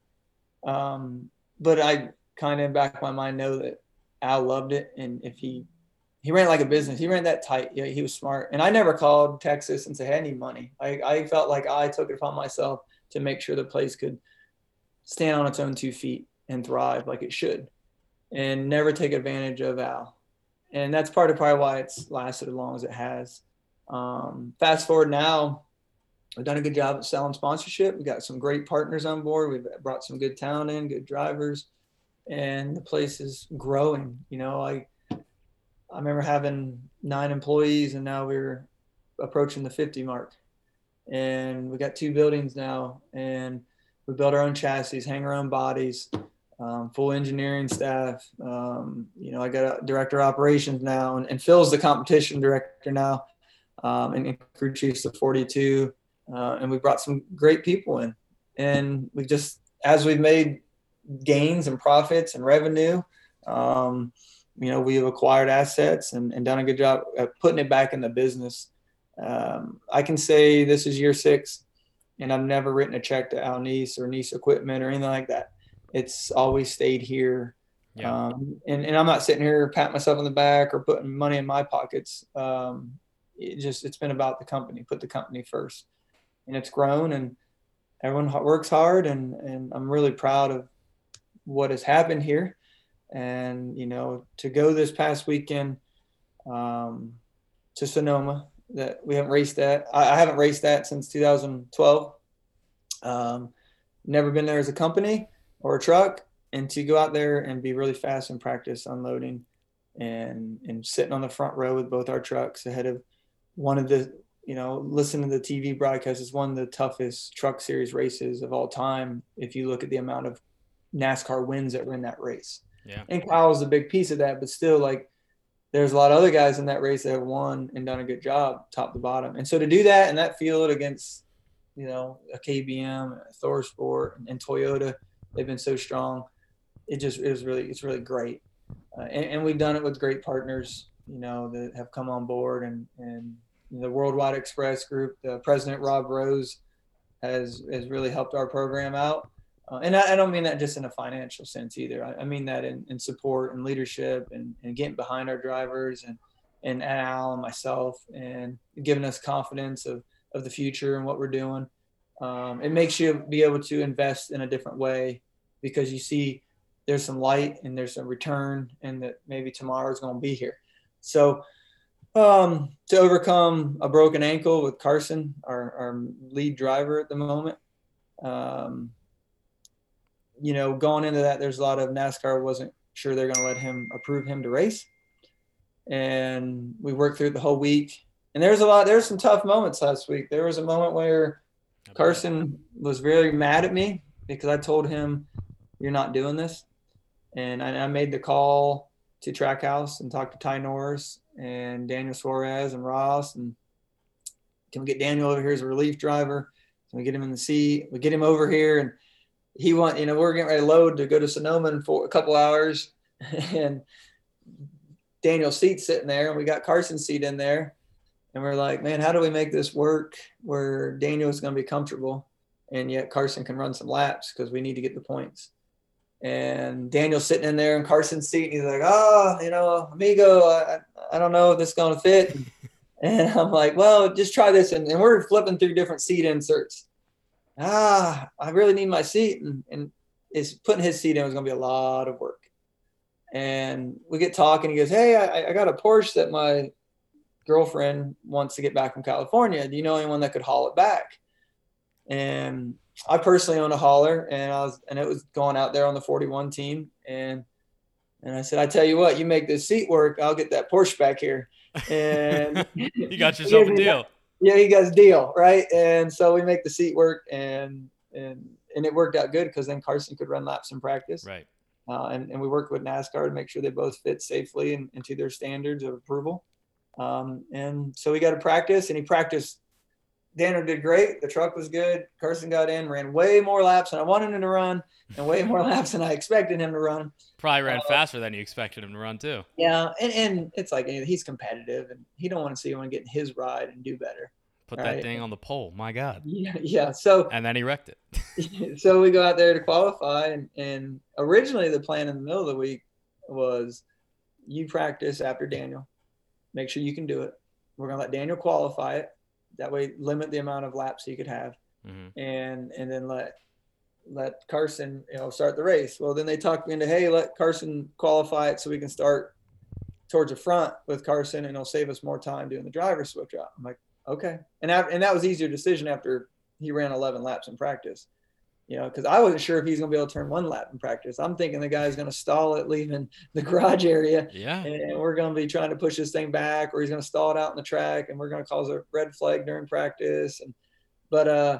Um, but I kind of back of my mind know that Al loved it. And if he, he ran like a business, he ran that tight. Yeah, he was smart. And I never called Texas and said, hey, I need money. I, I felt like I took it upon myself to make sure the place could stand on its own two feet and thrive like it should, and never take advantage of Al. And that's part of probably why it's lasted as long as it has. Um, fast forward now, we've done a good job at selling sponsorship. We've got some great partners on board. We've brought some good talent in, good drivers, and the place is growing. You know, I I remember having nine employees, and now we're approaching the fifty mark. And we got two buildings now, and we built our own chassis, hang our own bodies. Um, full engineering staff. Um, you know, I got a director of operations now, and, and Phil's the competition director now, um, and, and crew chiefs of forty-two. Uh, and we brought some great people in, and we just, as we've made gains and profits and revenue, um, you know, we have acquired assets and, and done a good job at putting it back in the business. Um, I can say this is year six, and I've never written a check to Al Neese or Neese Equipment or anything like that. It's always stayed here. Yeah. Um, and, and I'm not sitting here patting myself on the back or putting money in my pockets. Um, it just, it's been about the company, put the company first, and it's grown, and everyone works hard. And, and I'm really proud of what has happened here. And, you know, to go this past weekend um, to Sonoma, that we haven't raced that. I, I haven't raced that since two thousand twelve. Um, never been there as a company. or a truck, and to go out there and be really fast and practice unloading and and sitting on the front row with both our trucks ahead of one of the, you know, listen to the T V broadcast. It's one of the toughest truck series races of all time. If you look at the amount of NASCAR wins that were in that race. Yeah. And Kyle's a big piece of that, but still, like, there's a lot of other guys in that race that have won and done a good job top to bottom. And so to do that in that field against, you know, a K B M, a Thor Sport, and Toyota, they've been so strong. It just is really, it's really great. Uh, and, and we've done it with great partners, you know, that have come on board, and, and the Worldwide Express group, the president, Rob Rose, has, has really helped our program out. Uh, and I, I don't mean that just in a financial sense either. I, I mean that in, in support and leadership, and, and getting behind our drivers, and, and Al and myself, and giving us confidence of, of the future and what we're doing. Um, it makes you be able to invest in a different way, because you see there's some light and there's some return, and that maybe tomorrow is going to be here. So um, to overcome a broken ankle with Carson, our, our lead driver at the moment, um, you know, going into that, there's a lot of NASCAR wasn't sure they're going to let him approve him to race. And we worked through it the whole week. And there's a lot, there's some tough moments last week. There was a moment where Carson was very mad at me because I told him, you're not doing this. And I, I made the call to Trackhouse and talked to Ty Norris and Daniel Suarez and Ross. And can we get Daniel over here as a relief driver? Can we get him in the seat? We get him over here. And he want, you know, we're getting ready to load to go to Sonoma in for a couple hours, and Daniel's seat sitting there, and we got Carson's seat in there, and we're like, man, how do we make this work where Daniel is going to be comfortable and yet Carson can run some laps, because we need to get the points. And Daniel's sitting in there in Carson's seat, and he's like, oh, you know, amigo, I, I don't know if this is going to fit. And I'm like, well, just try this. And, and we're flipping through different seat inserts. ah, I really need my seat. And, and it's putting his seat in was going to be a lot of work. And we get talking. He goes, hey, I, I got a Porsche that my girlfriend wants to get back from California. Do you know anyone that could haul it back? And I personally own a hauler, and I was, and it was going out there on the forty-one team. And, and I said, I tell you what, you make this seat work, I'll get that Porsche back here. And you got yourself a deal. Yeah, he got a deal, right? And so we make the seat work, and and and it worked out good, because then Carson could run laps in practice. Right. Uh, and, and we worked with NASCAR to make sure they both fit safely and, and to their standards of approval. Um, and so we got to practice, and he practiced. Daniel did great. The truck was good. Carson got in, ran way more laps than I wanted him to run, and way more laps than I expected him to run. Probably ran uh, faster than you expected him to run too. Yeah, and, and it's like, he's competitive, and he don't want to see anyone get in his ride and do better. Put that thing on the pole, my God. Yeah, yeah. So and then he wrecked it. So we go out there to qualify, and, and originally the plan in the middle of the week was, you practice after Daniel, make sure you can do it. We're gonna let Daniel qualify it. That way, limit the amount of laps he could have, mm-hmm. and and then let let Carson, you know, start the race. Well, then they talked me into, hey, let Carson qualify it so we can start towards the front with Carson, and it'll save us more time doing the driver's switch out. I'm like, okay, and I, and that was easier decision after he ran eleven laps in practice, you know, because I wasn't sure if he's gonna be able to turn one lap in practice. I'm thinking the guy's gonna stall it leaving the garage area, yeah, and we're gonna be trying to push this thing back, or he's gonna stall it out in the track, and we're gonna cause a red flag during practice. And but uh,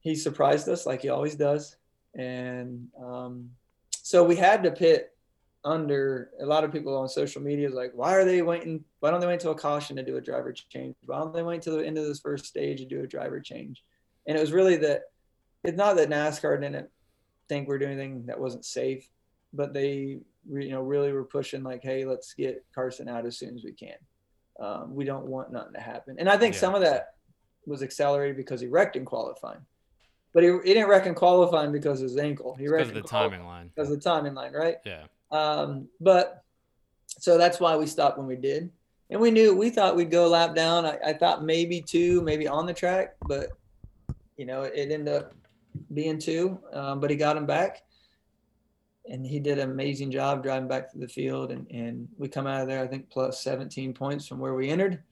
he surprised us like he always does, and um, so we had to pit under. A lot of people on social media is like, why are they waiting? Why don't they wait till a caution to do a driver change? Why don't they wait till the end of this first stage to do a driver change? And it was really that. It's not that NASCAR didn't think we we're doing anything that wasn't safe, but they, you know, really were pushing like, hey, let's get Carson out as soon as we can. Um, we don't want nothing to happen. And I think yeah. some of that was accelerated because he wrecked in qualifying, but he, he didn't wreck in qualifying because of his ankle. He wrecked because of the timing line. Because of the timing line, right? Yeah. Um, but so that's why we stopped when we did, and we knew we thought we'd go a lap down. I, I thought maybe two, maybe on the track, but you know, it, it ended up being two, um, but he got him back, and he did an amazing job driving back to the field, and, and we come out of there, I think, plus seventeen points from where we entered,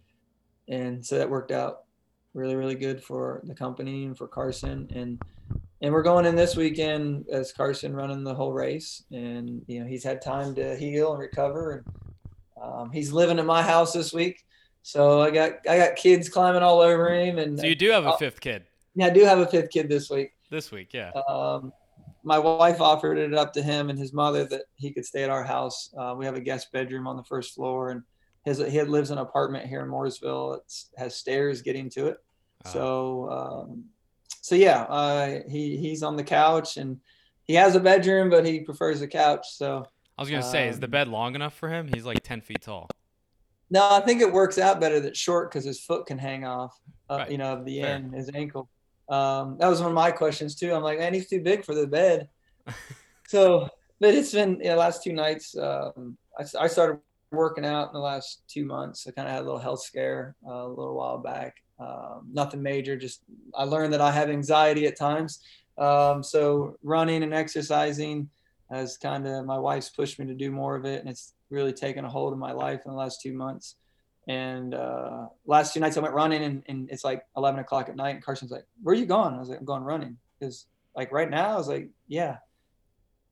and so that worked out really, really good for the company and for Carson, and And we're going in this weekend as Carson running the whole race, and you know he's had time to heal and recover. And um, he's living at my house this week, so I got I got kids climbing all over him. And so you do have a fifth kid? Yeah, I do have a fifth kid this week. This week, yeah. Um, my wife offered it up to him and his mother that he could stay at our house. Uh, we have a guest bedroom on the first floor, and his he lives in an apartment here in Mooresville. It's has stairs getting to it, oh. so. Um, So yeah, uh, he he's on the couch and he has a bedroom, but he prefers the couch. So I was gonna um, say, is the bed long enough for him? He's like ten feet tall. No, I think it works out better that short because his foot can hang off, uh, right. you know, of the Fair. end, his ankle. Um, that was one of my questions too. I'm like, man, he's too big for the bed. so, but it's been you know, last two nights. Um, I I started working out in the last two months. I kind of had a little health scare uh, a little while back. Um, nothing major, just I learned that I have anxiety at times. Um, so running and exercising has kind of, my wife's pushed me to do more of it. And it's really taken a hold of my life in the last two months. And uh, last two nights I went running and, and it's like eleven o'clock at night. And Carson's like, where are you going? I was like, I'm going running. Because like right now, I was like, yeah,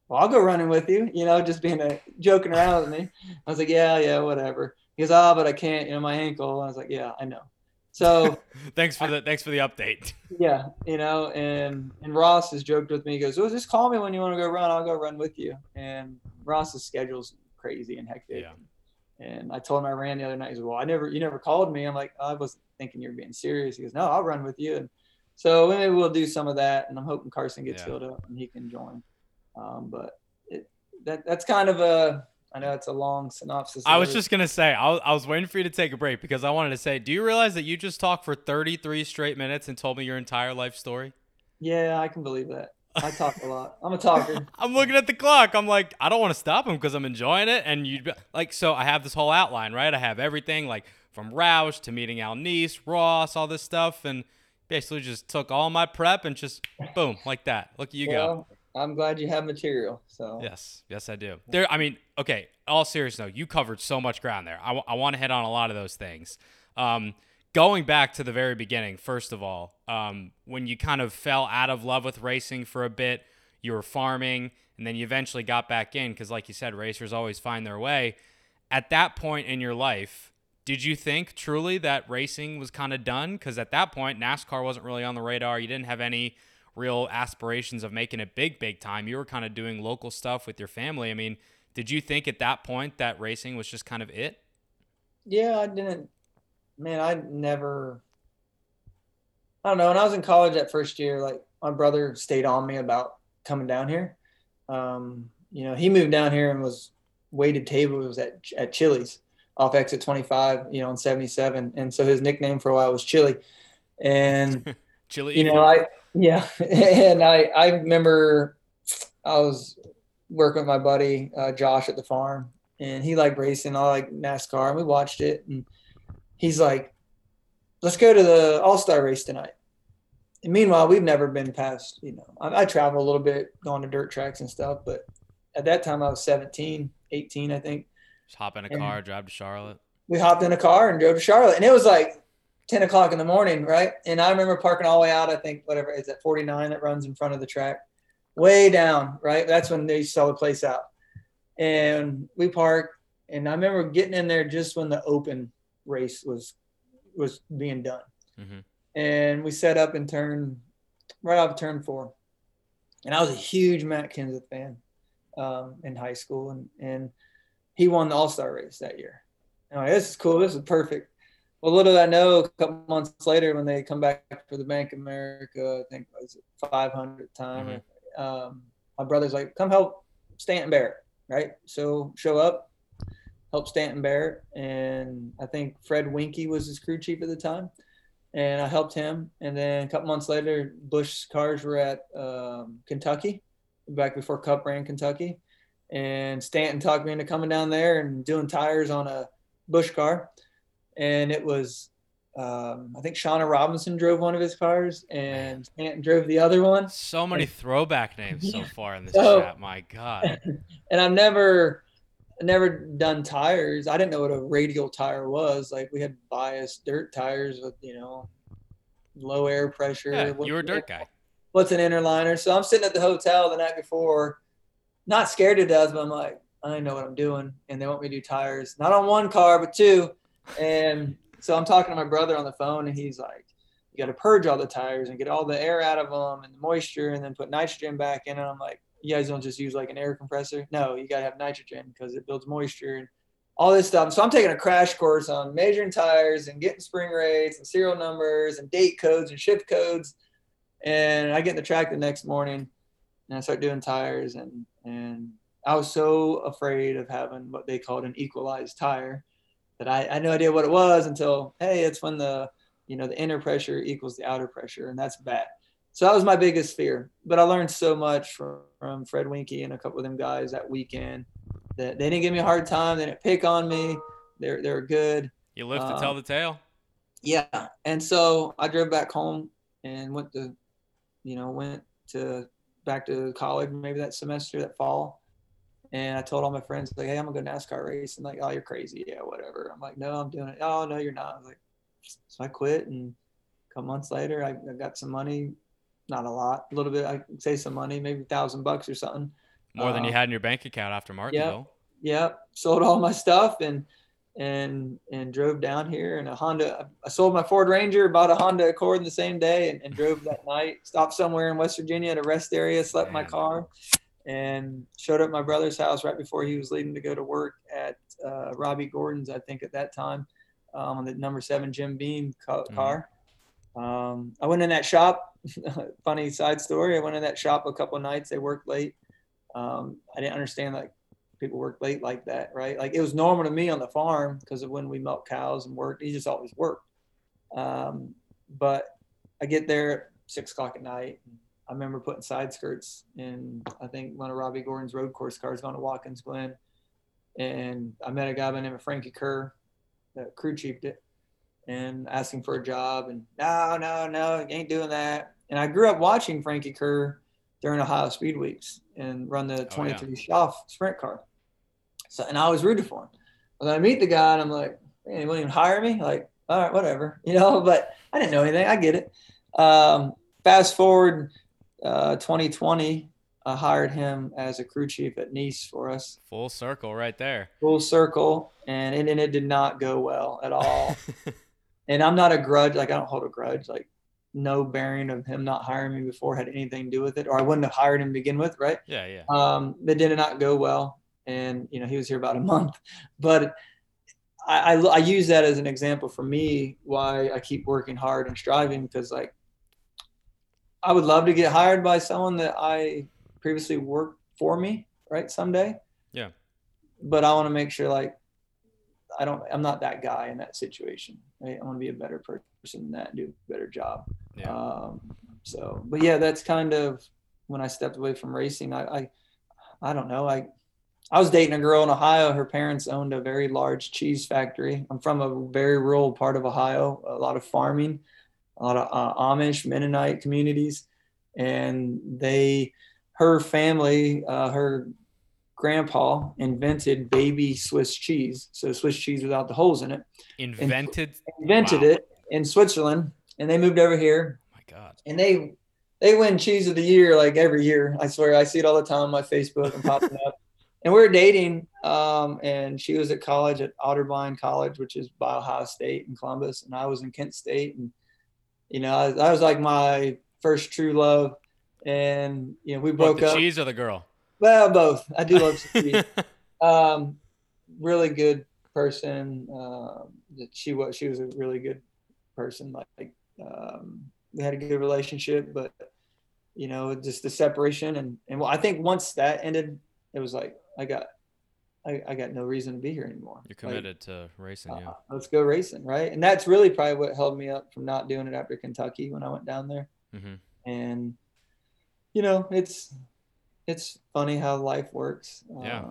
well, I'll go running with you. You know, just being a, joking around with me. I was like, yeah, yeah, whatever. He goes, oh, but I can't, you know, my ankle. I was like, yeah, I know. So thanks for the, I, thanks for the update. Yeah. You know, and, and Ross has joked with me. He goes, oh, just call me when you want to go run. I'll go run with you. And Ross's schedule's crazy and hectic. Yeah. And I told him I ran the other night. He said, well, I never, you never called me. I'm like, oh, I wasn't thinking you were being serious. He goes, no, I'll run with you. And so maybe we'll do some of that. And I'm hoping Carson gets yeah. filled up and he can join. Um, but it, that that's kind of a, I know it's a long synopsis. I was just going to say, I was, I was waiting for you to take a break because I wanted to say, do you realize that you just talked for thirty-three straight minutes and told me your entire life story? Yeah, I can believe that. I talk a lot. I'm a talker. I'm looking at the clock. I'm like, I don't want to stop him because I'm enjoying it. And you like, so I have this whole outline, right? I have everything like from Roush to meeting Al Neese, Ross, all this stuff. And basically just took all my prep and just boom, like that. Look at you well, go. I'm glad you have material. So yes, yes, I do. There, I mean, okay. All serious though, you covered so much ground there. I, w- I want to hit on a lot of those things. Um, going back to the very beginning, first of all, um, when you kind of fell out of love with racing for a bit, you were farming, and then you eventually got back in because, like you said, racers always find their way. At that point in your life, did you think truly that racing was kind of done? Because at that point, NASCAR wasn't really on the radar. You didn't have any real aspirations of making it big, big time. You were kind of doing local stuff with your family. I mean, did you think at that point that racing was just kind of it? Yeah, I didn't, man, I never, I don't know. When I was in college that first year, like my brother stayed on me about coming down here. Um, you know, he moved down here and was waited tables at, at Chili's off exit twenty-five, you know, in seventy-seven. And so his nickname for a while was Chili. And Chili, you know, I, yeah. And I, I remember I was working with my buddy, uh, Josh at the farm, and he liked racing. I like NASCAR, and we watched it. And he's like, let's go to the All-Star race tonight. And meanwhile, we've never been past, you know, I, I travel a little bit going to dirt tracks and stuff. But at that time I was seventeen, eighteen, I think. Just hop in a and car, drive to Charlotte. We hopped in a car and drove to Charlotte. And it was like ten o'clock in the morning, right? And I remember parking all the way out, I think, whatever, is that forty-nine that runs in front of the track? Way down, right? That's when they sell the place out. And we parked, and I remember getting in there just when the open race was was being done. Mm-hmm. And we set up in turn, right off of turn four. And I was a huge Matt Kenseth fan um, in high school, and, and he won the All-Star race that year. And I'm like, this is cool. This is perfect. Well, little did I know, a couple months later, when they come back for the Bank of America, I think it was five hundredth time, mm-hmm. um, my brother's like, come help Stanton Barrett, right? So show up, help Stanton Barrett. And I think Fred Winkie was his crew chief at the time. And I helped him. And then a couple months later, Bush's cars were at um, Kentucky, back before Cup ran Kentucky. And Stanton talked me into coming down there and doing tires on a Bush car. And it was, um, I think Shauna Robinson drove one of his cars and Stanton drove the other one. So many and, throwback names so far in this so, chat. My God. And I've never, never done tires. I didn't know what a radial tire was. Like we had biased dirt tires with, you know, low air pressure. Yeah, you were a dirt guy. what's an interliner? So I'm sitting at the hotel the night before, not scared to death, but I'm like, I know what I'm doing. And they want me to do tires, not on one car, but two. And so I'm talking to my brother on the phone, and he's like, you got to purge all the tires and get all the air out of them and the moisture, and then put nitrogen back in. And I'm like, you guys don't just use like an air compressor? No, you got to have nitrogen because it builds moisture and all this stuff. So I'm taking a crash course on measuring tires and getting spring rates and serial numbers and date codes and shift codes. And I get in the track the next morning and I start doing tires. And, and I was so afraid of having what they called an equalized tire that I, I had no idea what it was until, hey, it's when the, you know, the inner pressure equals the outer pressure, and that's bad. So that was my biggest fear. But I learned so much from, from Fred Winkie and a couple of them guys that weekend. That they didn't give me a hard time. They didn't pick on me. They're they're good. You live um, to tell the tale. Yeah, and so I drove back home and went to, you know, went to back to college maybe that semester, that fall. And I told all my friends, like, hey, I'm gonna go NASCAR race. And like, oh, you're crazy. Yeah, whatever. I'm like, no, I'm doing it. Oh, no, you're not. I was like, so I quit, and a couple months later, I, I got some money, not a lot, a little bit. I say some money, maybe a thousand bucks or something. More than um, you had in your bank account after Martinsville. Yeah, yep. Sold all my stuff and and and drove down here in a Honda. I sold my Ford Ranger, bought a Honda Accord in the same day, and, and drove that night. Stopped somewhere in West Virginia at a rest area, slept in my car, and showed up at my brother's house right before he was leaving to go to work at uh, Robbie Gordon's, I think at that time. Um, on the number seven Jim Beam car. Mm-hmm. Um, I went in that shop, funny side story. I went in that shop a couple of nights. They worked late. Um, I didn't understand like people worked late like that, right? Like it was normal to me on the farm because of when we milked cows and worked. He just always worked. Um, but I get there at six o'clock at night. I remember putting side skirts in, I think, one of Robbie Gordon's road course cars going to Watkins Glen. And I met a guy by the name of Frankie Kerr. The crew chiefed it and asking for a job, and no, no, no, ain't doing that. And I grew up watching Frankie Kerr during Ohio Speed Weeks and run the twenty-three oh, yeah. Schaff sprint car. So, and I was rooting for him. But then I meet the guy and I'm like, man, he won't even hire me. Like, all right, whatever, you know, but I didn't know anything. I get it. Um, fast forward, uh, twenty twenty, I hired him as a crew chief at Nice for us. Full circle right there. Full circle. And, and, and it did not go well at all. And I'm not a grudge. Like, I don't hold a grudge. Like, no bearing of him not hiring me before had anything to do with it. Or I wouldn't have hired him to begin with, right? Yeah, yeah. Um, it did not go well. And, you know, he was here about a month. But I, I, I use that as an example for me why I keep working hard and striving, because, like, I would love to get hired by someone that I – previously worked for me, right, someday. Yeah. But I want to make sure, like, I don't, I'm not that guy in that situation. Right? I want to be a better person than that and do a better job. Yeah. Um, so, but yeah, that's kind of when I stepped away from racing. I, I, I don't know. I, I was dating a girl in Ohio. Her parents owned a very large cheese factory. I'm from a very rural part of Ohio, a lot of farming, a lot of uh, Amish, Mennonite communities. And they, her family, uh, her grandpa invented baby Swiss cheese. So Swiss cheese without the holes in it. Invented? Invented wow. It in Switzerland. And they moved over here. Oh my God. And they they win cheese of the year, like every year. I swear, I see it all the time on my Facebook and popping up. And we were dating. Um, and she was at college at Otterbein College, which is by Ohio State in Columbus. And I was in Kent State. And, you know, I, I was like my first true love. And, you know, we broke up. The cheese or the girl? Well, both. I do love some cheese. Um, really good person. Um, she was, she was a really good person. Like, um, we had a good relationship, but, you know, just the separation. And, and well, I think once that ended, it was like, I got, I, I got no reason to be here anymore. You're committed, like, to racing. Uh, yeah. Let's go racing. Right. And that's really probably what held me up from not doing it after Kentucky when I went down there. Mm-hmm. And, you know, it's it's funny how life works. Yeah. Uh,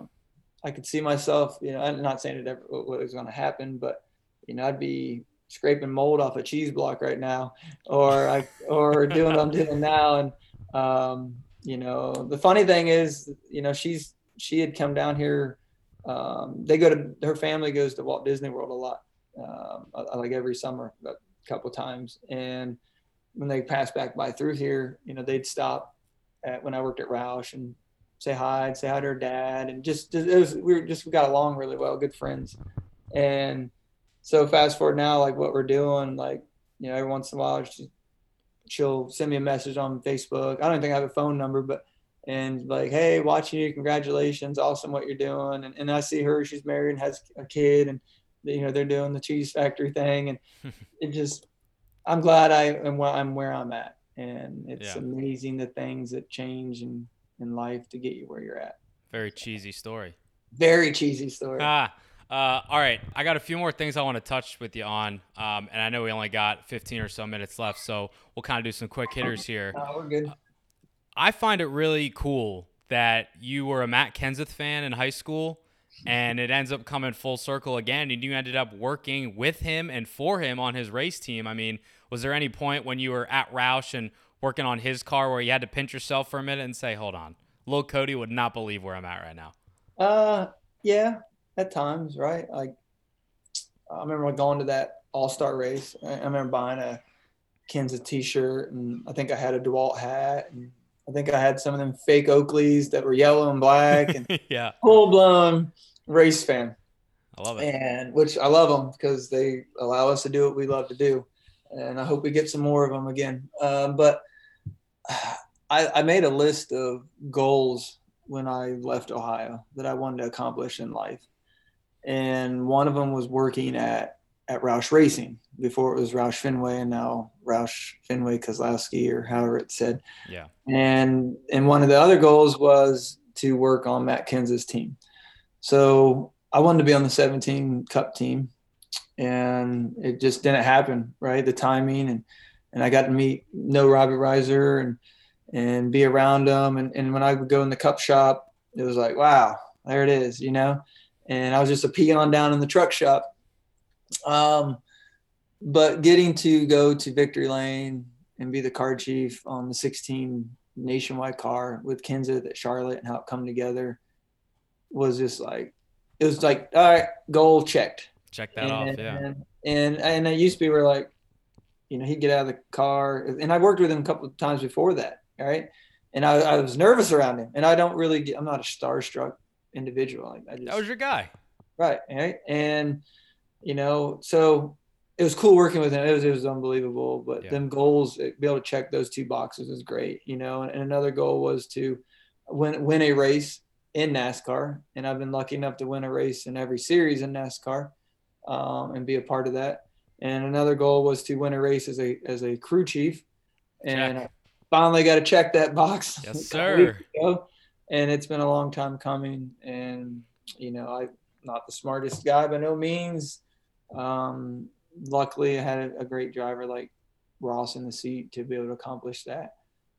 I could see myself, you know, I'm not saying it ever what was going to happen, but, you know, I'd be scraping mold off a cheese block right now, or I or doing what I'm doing now. And, um, you know, the funny thing is, you know, she's she had come down here. Um, they go to her family goes to Walt Disney World a lot, um, like every summer, a couple times, and when they pass back by through here, you know, they'd stop at, when I worked at Roush, and say hi, and say hi to her dad. And just, it was, we were just, we got along really well, good friends. And so fast forward now, like what we're doing, like, you know, every once in a while, she, she'll send me a message on Facebook. I don't think I have a phone number, but, and like, hey, watching you, congratulations, awesome what you're doing. And, and I see her, she's married and has a kid, and, you know, they're doing the cheese factory thing. And it just, I'm glad I am where I'm, where I'm at. And it's yeah. amazing the things that change in, in life to get you where you're at. Very cheesy story. Very cheesy story. Ah. Uh, all right. I got a few more things I want to touch with you on. Um, and I know we only got fifteen or so minutes left, so we'll kind of do some quick hitters here. Oh, we're good. Uh, I find it really cool that you were a Matt Kenseth fan in high school, and it ends up coming full circle again, and you ended up working with him and for him on his race team. I mean, was there any point when you were at Roush and working on his car where you had to pinch yourself for a minute and say, hold on, Lil Cody would not believe where I'm at right now? Uh, yeah. At times, right? Like, I remember going to that all-star race. I remember buying a Kenseth t-shirt, and I think I had a DeWalt hat, and I think I had some of them fake Oakleys that were yellow and black, and yeah, full-blown race fan. I love it. And which I love them because they allow us to do what we love to do, and I hope we get some more of them again. Uh, but I, I made a list of goals when I left Ohio that I wanted to accomplish in life. And one of them was working at, at Roush Racing before it was Roush Fenway, and now Roush Fenway Kozlowski, or however it said. Yeah. And, and one of the other goals was to work on Matt Kenseth's team. So I wanted to be on the seventeen Cup team, and it just didn't happen, right? The timing. And, and I got to meet, know Robbie Reiser and, and be around them. And, and when I would go in the Cup shop, it was like, wow, there it is, you know? And I was just a peon down in the truck shop. Um, but getting to go to Victory Lane and be the car chief on the sixteen nationwide car with Kenseth at Charlotte, and how it come together was just like, it was like, all right, goal checked. Check that and, off, yeah. And, and, and I used to be, we're like, you know, he'd get out of the car. And I worked with him a couple of times before that, all right? And I, I was nervous around him. And I don't really get, I'm not a starstruck individual. Like I just, that was your guy. Right, right. And, you know, so it was cool working with him. It was, it was unbelievable. But yeah. them goals, be able to check those two boxes is great, you know. And, and another goal was to win, win a race in NASCAR. And I've been lucky enough to win a race in every series in NASCAR um, and be a part of that. And another goal was to win a race as a as a crew chief. And check. I finally got to check that box. Yes, sir. And it's been a long time coming. And, you know, I'm not the smartest guy by no means. Um, luckily, I had a great driver like Ross in the seat to be able to accomplish that.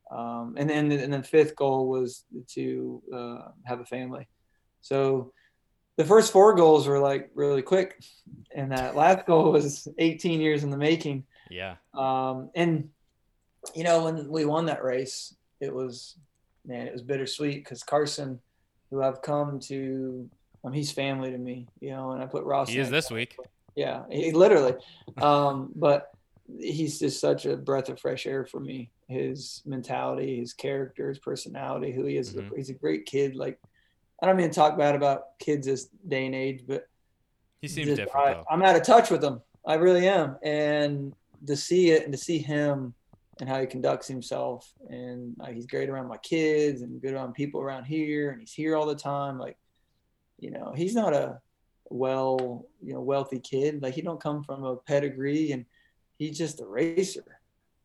Um, and then and the fifth goal was to uh, have a family. So the first four goals were like really quick, and that last goal was eighteen years in the making. Yeah. Um, and you know, when we won that race, it was, man, it was bittersweet because Carson, who I've come to, um, he's family to me, you know, and I put Ross. He is this week. Yeah, he literally. Um, but he's just such a breath of fresh air for me. His mentality, his character, his personality, who he is. Mm-hmm. He's a great kid. Like, I don't mean to talk bad about kids this day and age, but he seems just, different. I, I'm out of touch with him. I really am. And to see it and to see him and how he conducts himself, and like, he's great around my kids and good around people around here. And he's here all the time. Like, you know, he's not a well, you know, wealthy kid. Like, he don't come from a pedigree, and he's just a racer.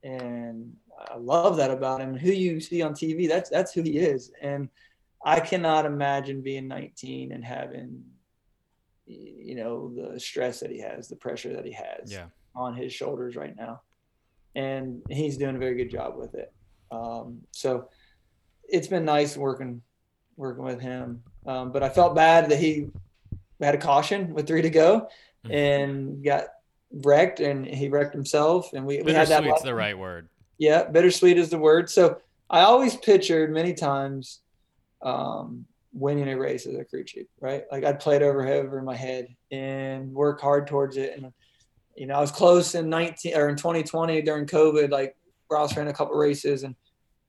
And I love that about him. Who you see on T V, that's, that's who he is. And I cannot imagine being nineteen and having, you know, the stress that he has, the pressure that he has yeah. on his shoulders right now. And he's doing a very good job with it. Um, so it's been nice working, working with him. Um, but I felt bad that he had a caution with three to go mm-hmm. and got wrecked, and he wrecked himself. And we, we had that. Bittersweet's the right word. Yeah. Bittersweet is the word. So I always pictured many times, um winning a race as a crew chief, right? Like, I'd play it over over in my head and work hard towards it. And you know, I was close in nineteen or in twenty twenty during COVID. Like, Ross ran a couple races, and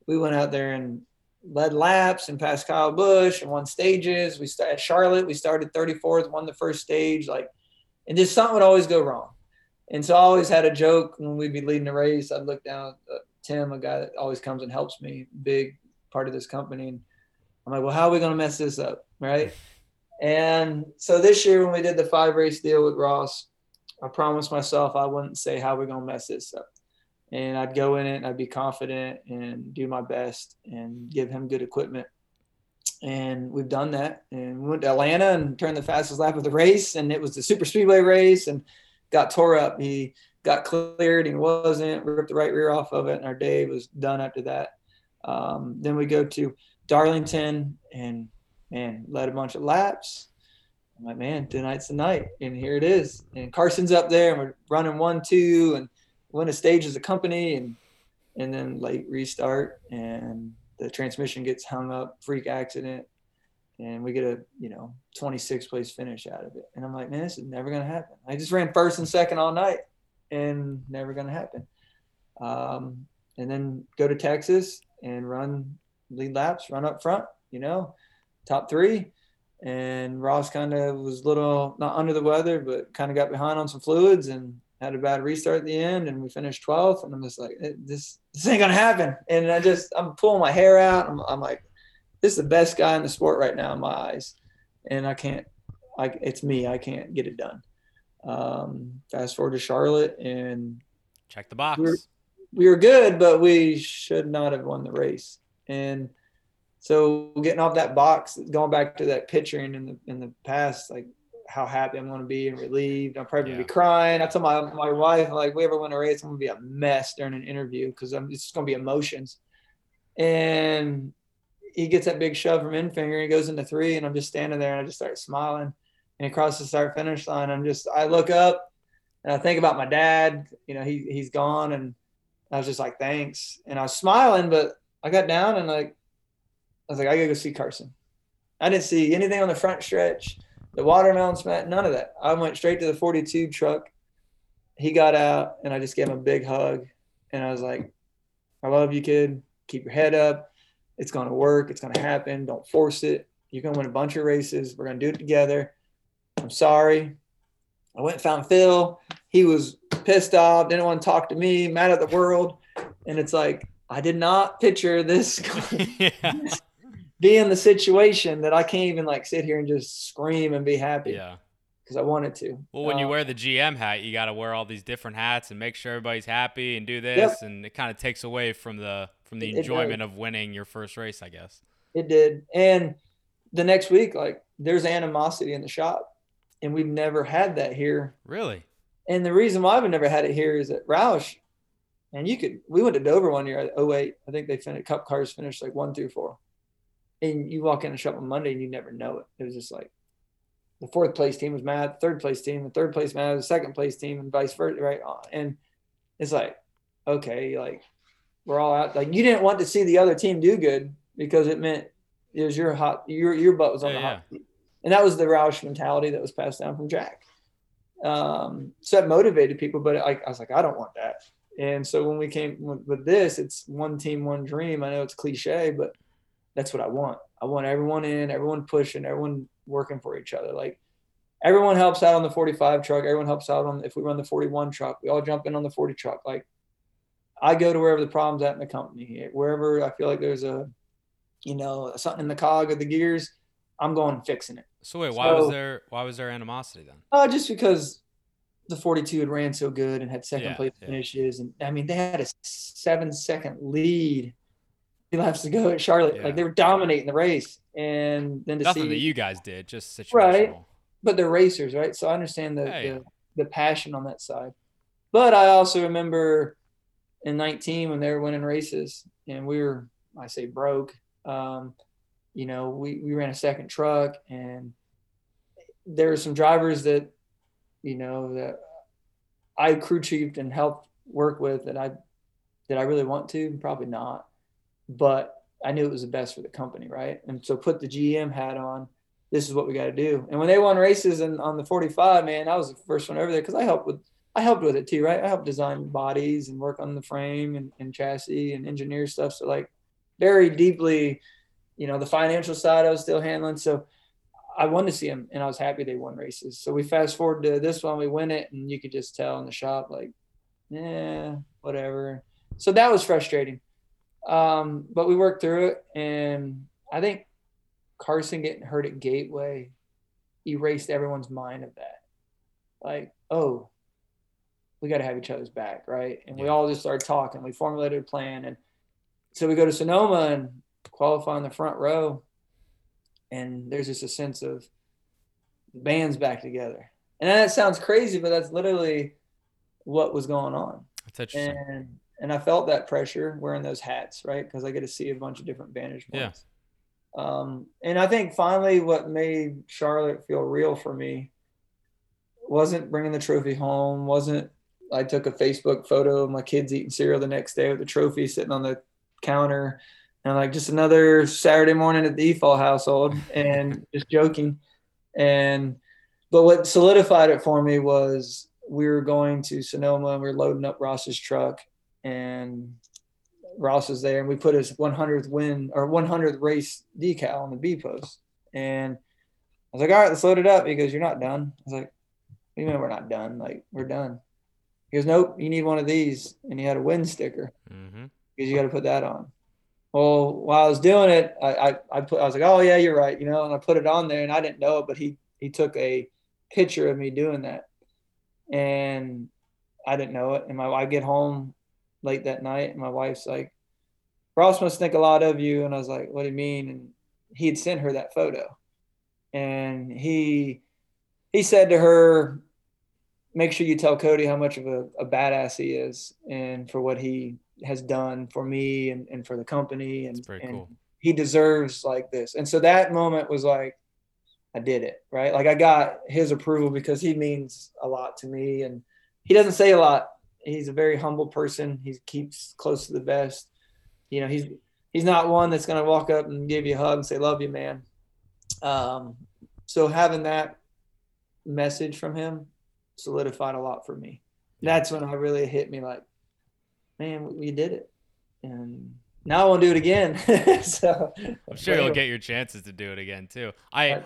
we went out there and led laps and passed Kyle Busch and won stages. We started at Charlotte. We started thirty-fourth, won the first stage. Like, and just something would always go wrong. And so I always had a joke when we'd be leading a race. I'd look down at uh, Tim, a guy that always comes and helps me, big part of this company. And I'm like, well, how are we going to mess this up? Right. And so this year when we did the five race deal with Ross, I promised myself I wouldn't say how we're going to mess this up. And I'd go in it and I'd be confident and do my best and give him good equipment. And we've done that. And we went to Atlanta and turned the fastest lap of the race. And it was the super speedway race and got tore up. He got cleared and wasn't, ripped the right rear off of it. And our day was done after that. Um, then we go to Darlington and, man, led a bunch of laps. I'm like, man, tonight's the night. And here it is. And Carson's up there and we're running one, two, and win a stage as a company, and and then late restart and the transmission gets hung up, freak accident, and we get a you know twenty-sixth place finish out of it. And I'm like, man, this is never gonna happen. I just ran first and second all night, and never gonna happen. Um, and then go to Texas and run lead laps, run up front, you know, top three. And Ross kind of was a little not under the weather, but kind of got behind on some fluids and had a bad restart at the end, and we finished twelfth. And I'm just like, this, this ain't gonna happen. And I just, I'm pulling my hair out. I'm, I'm like, this is the best guy in the sport right now in my eyes, and I can't, I, it's me. I can't get it done. Um, fast forward to Charlotte and check the box. We were, we were good, but we should not have won the race. And so getting off that box, going back to that picturing in the in the past, like, how happy I'm going to be and relieved. I'm probably yeah. going to be crying. I told my my wife, I'm like, if we ever win a race, I'm going to be a mess during an interview because I'm it's just going to be emotions. And he gets that big shove from Infinger. He goes into three, and I'm just standing there, and I just start smiling. And across the start finish line, I'm just I look up, and I think about my dad. You know, he he's gone, and I was just like, thanks. And I was smiling, but I got down, and like I was like, I gotta go see Carson. I didn't see anything on the front stretch. The watermelon smack, none of that. I went straight to the forty-two truck. He got out, and I just gave him a big hug. And I was like, I love you, kid. Keep your head up. It's going to work. It's going to happen. Don't force it. You're going to win a bunch of races. We're going to do it together. I'm sorry. I went and found Phil. He was pissed off, didn't want to talk to me, mad at the world. And it's like, I did not picture this. yeah. Be in the situation that I can't even like sit here and just scream and be happy. Yeah. Cause I wanted to. Well, when um, you wear the G M hat, you got to wear all these different hats and make sure everybody's happy and do this. Yep. And it kind of takes away from the, from the it, enjoyment it of winning your first race, I guess. It did. And the next week, like there's animosity in the shop, and we've never had that here. Really? And the reason why I've never had it here is that Roush, and you could, we went to Dover one year at oh eight. I think they finished cup cars finished like one through four. And you walk in the shop on Monday and you never know it. It was just like the fourth place team was mad, the third place team, the third place mad, the second place team, and vice versa, right? And it's like, okay, like we're all out. Like you didn't want to see the other team do good because it meant it was your hot, your your butt was on yeah, the hot yeah. seat. And that was the Roush mentality that was passed down from Jack. Um, so that motivated people, but I, I was like, I don't want that. And so when we came with this, it's one team, one dream. I know it's cliche, but that's what I want. I want everyone in, everyone pushing, everyone working for each other. Like everyone helps out on the forty-five truck. Everyone helps out on, if we run the forty-one truck, we all jump in on the forty truck. Like I go to wherever the problem's at in the company, wherever I feel like there's a, you know, something in the cog of the gears, I'm going and fixing it. So wait, why so, was there, why was there animosity then? Oh, uh, just because the forty-two had ran so good and had second yeah, place yeah. finishes. And I mean, they had a seven second lead laps to go at Charlotte. Yeah. Like they were dominating the race, and then to nothing see, that you guys did, just situational. Right, but they're racers, right? So I understand the, hey. the the passion on that side. But I also remember in nineteen when they were winning races, and we were, I say, broke. Um, you know, we we ran a second truck, and there were some drivers that, you know, that I crew chiefed and helped work with, that I did I really want to? Probably not. But I knew it was the best for the company, right? And so put the G M hat on. This is what we got to do. And when they won races and on the forty-five, man, I was the first one over there because I helped with I helped with it too, right? I helped design bodies and work on the frame and, and chassis and engineer stuff. So like very deeply, you know, the financial side I was still handling. So I wanted to see them, and I was happy they won races. So we fast forward to this one, we win it, and you could just tell in the shop, like, yeah, whatever. So that was frustrating. Um, but we worked through it, and I think Carson getting hurt at Gateway erased everyone's mind of that. Like, oh, we got to have each other's back, right? And yeah. we all just started talking. We formulated a plan. And so we go to Sonoma and qualify in the front row, and there's just a sense of the band's back together. And that sounds crazy, but that's literally what was going on. That's interesting. And, and I felt that pressure wearing those hats, right? Because I get to see a bunch of different vantage points. Yeah. Um, and I think finally what made Charlotte feel real for me wasn't bringing the trophy home, wasn't – I took a Facebook photo of my kids eating cereal the next day with the trophy sitting on the counter, and like just another Saturday morning at the E F O L household and just joking. And, but what solidified it for me was we were going to Sonoma and we were loading up Ross's truck, and Ross was there, and we put his hundredth win or hundredth race decal on the B post. And I was like, all right, let's load it up. He goes, you're not done. I was like, what do you mean we're not done? Like, we're done. He goes, nope, you need one of these. And he had a win sticker mm-hmm. because you got to put that on. Well, while I was doing it, I, I I put I was like, oh yeah, you're right, you know. And I put it on there, and I didn't know it, but he he took a picture of me doing that, and I didn't know it. And my I get home late that night, and my wife's like, Ross must think a lot of you. And I was like, what do you mean? And he had sent her that photo, and he he said to her, make sure you tell Cody how much of a, a badass he is and for what he has done for me and, and for the company. And, and cool. He deserves like this. And so that moment was like, I did it, right? Like I got his approval because he means a lot to me, and he doesn't say a lot. He's a very humble person. He keeps close to the best. You know, he's, he's not one that's going to walk up and give you a hug and say, love you, man. Um, so having that message from him solidified a lot for me. That's when I really hit me like, man, we did it, and now I won't do it again. So I'm sure you'll get your chances to do it again too. I,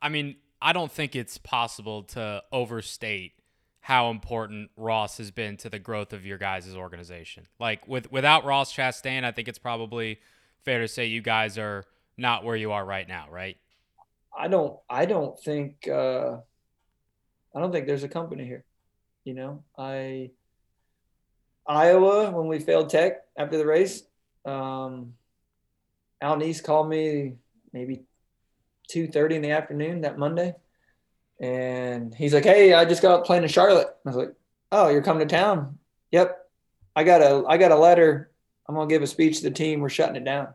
I mean, I don't think it's possible to overstate how important Ross has been to the growth of your guys' organization. Like with without Ross Chastain, I think it's probably fair to say you guys are not where you are right now, right? I don't. I don't think. Uh, I don't think there's a company here. You know, I, Iowa, when we failed tech after the race, um, Al Neese called me maybe two thirty in the afternoon that Monday. And he's like, hey, I just got playing in Charlotte. I was like, oh, you're coming to town? Yep. I got a, I got a letter. I'm going to give a speech to the team. We're shutting it down. I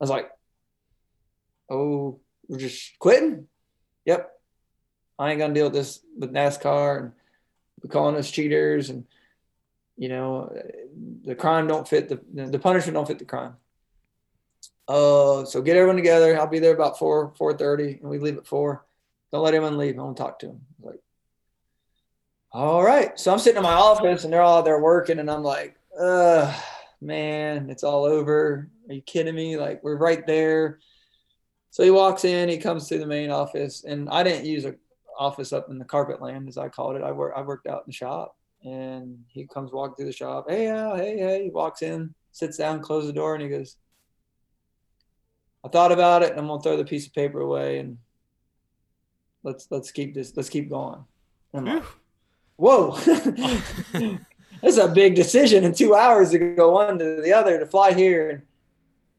was like, oh, we're just quitting? Yep. I ain't gonna deal with this with NASCAR and calling us cheaters, and you know the crime don't fit the the punishment don't fit the crime. Uh, so get everyone together. I'll be there about four four thirty, and we leave at four. Don't let anyone leave. I want to talk to them. Like, all right. So I'm sitting in my office, and they're all out there working, and I'm like, uh, man, it's all over. Are you kidding me? Like, we're right there. So he walks in. He comes to the main office, and I didn't use a office up in the carpet land, as I called it. I work. I worked out in the shop, and he comes walking through the shop. Hey, Al, hey, hey. He walks in, sits down, closes the door, and he goes, I thought about it, and I'm gonna throw the piece of paper away, and let's let's keep this. Let's keep going. And I'm like, whoa, that's a big decision. In two hours to go one to the other to fly here, and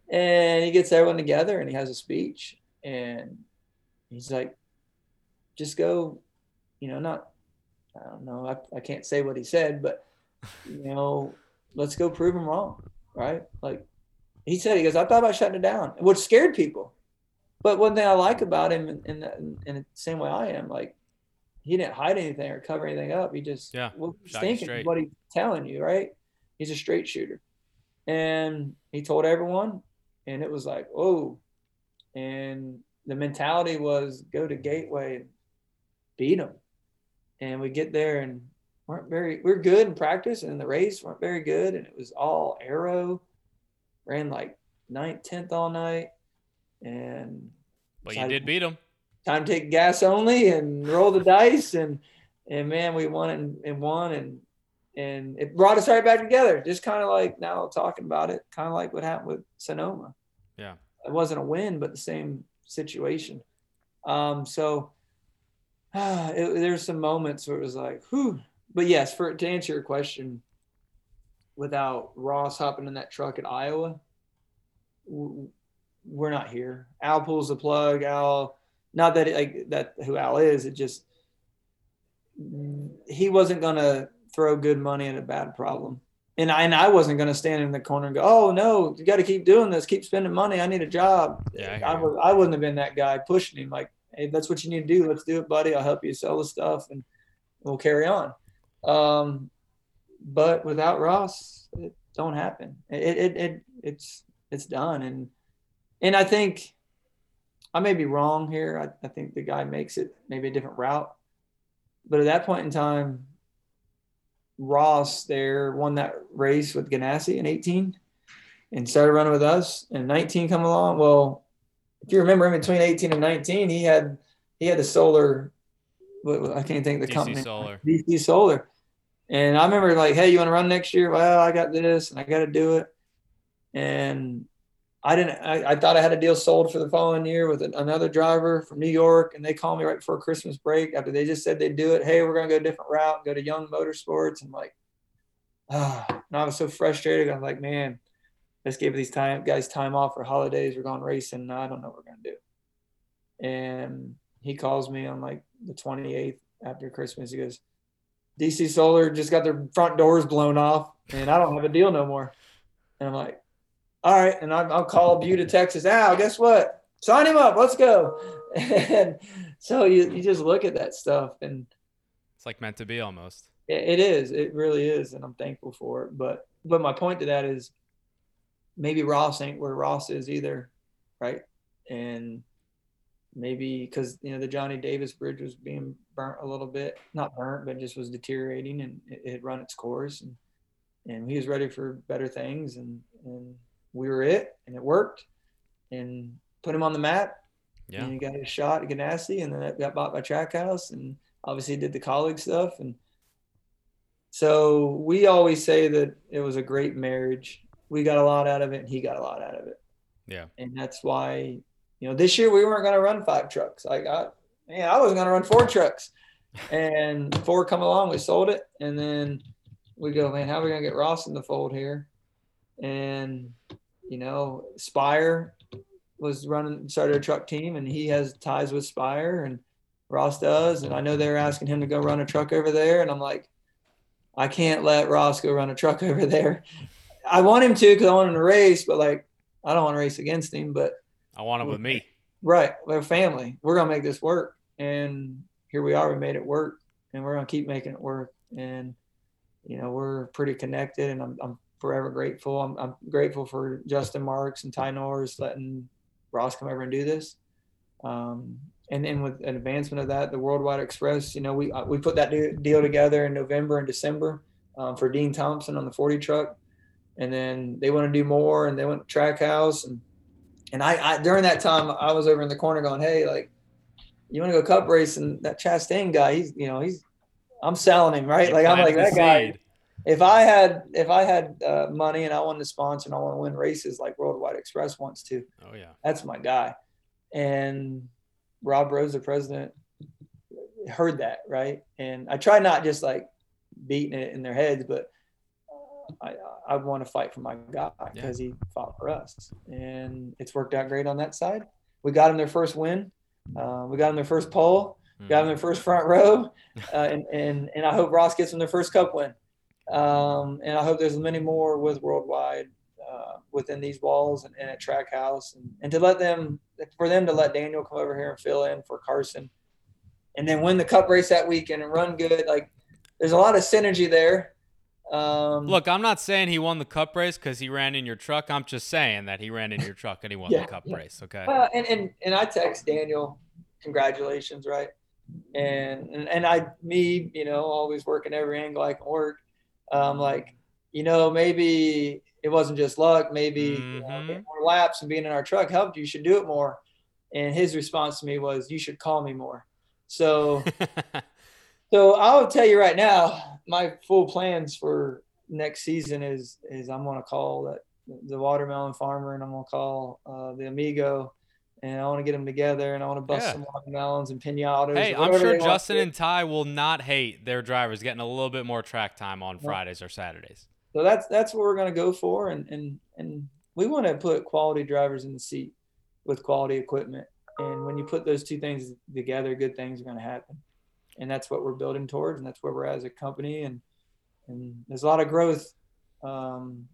and he gets everyone together, and he has a speech, and he's like, just go, you know, not, I don't know, I, I can't say what he said, but, you know, let's go prove him wrong, right? Like, he said, he goes, I thought about shutting it down, which scared people. But one thing I like about him, in, in, the, in the same way I am, like, he didn't hide anything or cover anything up. He just, yeah, well, he's thinking straight. What he's telling you, right? He's a straight shooter. And he told everyone, and it was like, whoa. And the mentality was, go to Gateway, beat them. And we get there, and weren't very, we were good in practice and in the race weren't very good. And it was all aero, ran like ninth, tenth all night. And well, you did beat them. Time to take gas only and roll the dice. And, and man, we won and, and won and, and it brought us right back together. Just kind of like now talking about it, kind of like what happened with Sonoma. Yeah. It wasn't a win, but the same situation. Um, so uh, there's some moments where it was like, whew. But yes, for to answer your question, without Ross hopping in that truck at Iowa, we're not here. Al pulls the plug. Al, not that it, like that who Al is. It just, he wasn't going to throw good money at a bad problem. And I, and I wasn't going to stand in the corner and go, oh, no, you got to keep doing this. Keep spending money. I need a job. Yeah, I, I, was, I wouldn't have been that guy pushing him like, hey, that's what you need to do. Let's do it, buddy. I'll help you sell the stuff and we'll carry on. Um, but without Ross, it don't happen. It, it, it, it's, it's done. And, and I think I may be wrong here. I, I think the guy makes it maybe a different route. But at that point in time, Ross there won that race with Ganassi in eighteen and started running with us, and nineteen come along. Well, if you remember, in between eighteen and nineteen, he had he had the solar, I can't think of the company. D C Solar. D C Solar. And I remember like, hey, you want to run next year? Well, I got this and I got to do it. And I didn't, I, I thought I had a deal sold for the following year with an, another driver from New York. And they called me right before Christmas break after they just said they'd do it. Hey, we're going to go a different route, go to Young Motorsports. And like, ah, oh. And I was so frustrated. I'm like, man, let's give these time guys time off for holidays. We're going racing. And I don't know what we're going to do. And he calls me on like the twenty-eighth after Christmas. He goes, D C Solar just got their front doors blown off and I don't have a deal no more. And I'm like, all right, and I'll, I'll call Butte, Texas. Al, guess what? Sign him up. Let's go. And so you, you just look at that stuff, and it's like meant to be almost. It, it is. It really is, and I'm thankful for it. But but my point to that is maybe Ross ain't where Ross is either, right? And maybe because, you know, the Johnny Davis bridge was being burnt a little bit. Not burnt, but just was deteriorating, and it, it had run its course. And, and he was ready for better things, and and – we were it, and it worked, and put him on the map. Yeah. And he got his shot at Ganassi, and then that got bought by Trackhouse, and obviously did the colleague stuff. And so we always say that it was a great marriage. We got a lot out of it, and he got a lot out of it. Yeah. And that's why, you know, this year we weren't going to run five trucks. Like, I, man, I was going to run four trucks. And four come along, we sold it, and then we go, man, how are we going to get Ross in the fold here? And you know, Spire was running, started a truck team, and he has ties with Spire, and Ross does. And I know they're asking him to go run a truck over there. And I'm like, I can't let Ross go run a truck over there. I want him to, because I want him to race, but like, I don't want to race against him, but I want him with me. Right. We're family. We're going to make this work. And here we are. We made it work, and we're going to keep making it work. And, you know, we're pretty connected, and I'm, I'm, forever grateful. I'm, I'm grateful for Justin Marks and Ty Norris letting Ross come over and do this. Um, and then with an advancement of that, the Worldwide Express, you know, we we put that deal together in November and December um, for Dean Thompson on the forty truck. And then they want to do more, and they went to Trackhouse. And, and I, I, during that time, I was over in the corner going, hey, like, you want to go cup racing? That Chastain guy, he's, you know, he's, I'm selling him, right? He like, I'm like, that guy. Seed. If I had if I had uh, money and I wanted to sponsor and I want to win races like Worldwide Express wants to, oh yeah, that's my guy. And Rob Rose, the president, heard that, right? And I try not just like beating it in their heads, but I I want to fight for my guy because yeah. he fought for us, and it's worked out great on that side. We got him their first win, uh, we got him their first pole, mm. got him their first front row, uh, and and and I hope Ross gets them their first Cup win. Um, and I hope there's many more with Worldwide, uh, within these walls and, and at Trackhouse, and, and to let them, for them to let Daniel come over here and fill in for Carson, and then win the Cup race that weekend and run good. Like, there's a lot of synergy there. Um, Look, I'm not saying he won the Cup race because he ran in your truck. I'm just saying that he ran in your truck and he won yeah, the Cup yeah. race. Okay. Well, and, and, and I text Daniel, congratulations. Right. And, and, and I, me, you know, always working every angle I can work. Um, like, you know, maybe it wasn't just luck. Maybe mm-hmm. you know, getting more laps and being in our truck helped you. You should do it more. And his response to me was, you should call me more. So, so I'll tell you right now, my full plans for next season is, is I'm going to call that the watermelon farmer, and I'm going to call uh, the Amigo, and I want to get them together, and I want to bust yeah. some watermelons and pinatas. Hey, I'm sure Justin and Ty will not hate their drivers getting a little bit more track time on yeah. Fridays or Saturdays. So that's, that's what we're going to go for. And, and, and we want to put quality drivers in the seat with quality equipment. And when you put those two things together, good things are going to happen. And that's what we're building towards. And that's where we're at as a company. And, and there's a lot of growth um,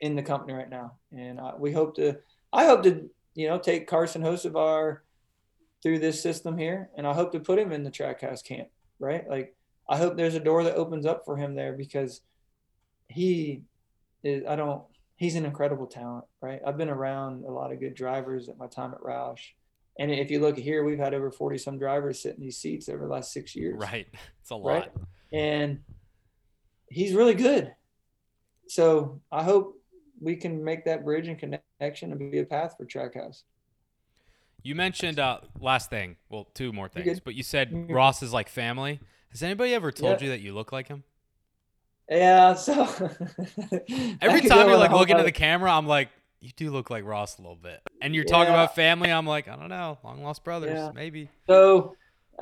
in the company right now. And I, we hope to, I hope to, you know, take Carson Hocevar through this system here. And I hope to put him in the Trackhouse camp, right? Like, I hope there's a door that opens up for him there, because he is, I don't, he's an incredible talent, right? I've been around a lot of good drivers at my time at Roush. And if you look here, we've had over forty some drivers sit in these seats over the last six years. Right. It's a lot. Right? And he's really good. So I hope we can make that bridge and connection and be a path for Trackhouse. You mentioned uh, last thing, well, two more things, but you said Ross is like family. Has anybody ever told yeah. you that you look like him? Yeah. So every time you're like looking at the camera, I'm like, you do look like Ross a little bit. And you're talking yeah. about family. I'm like, I don't know. Long lost brothers, yeah. maybe. So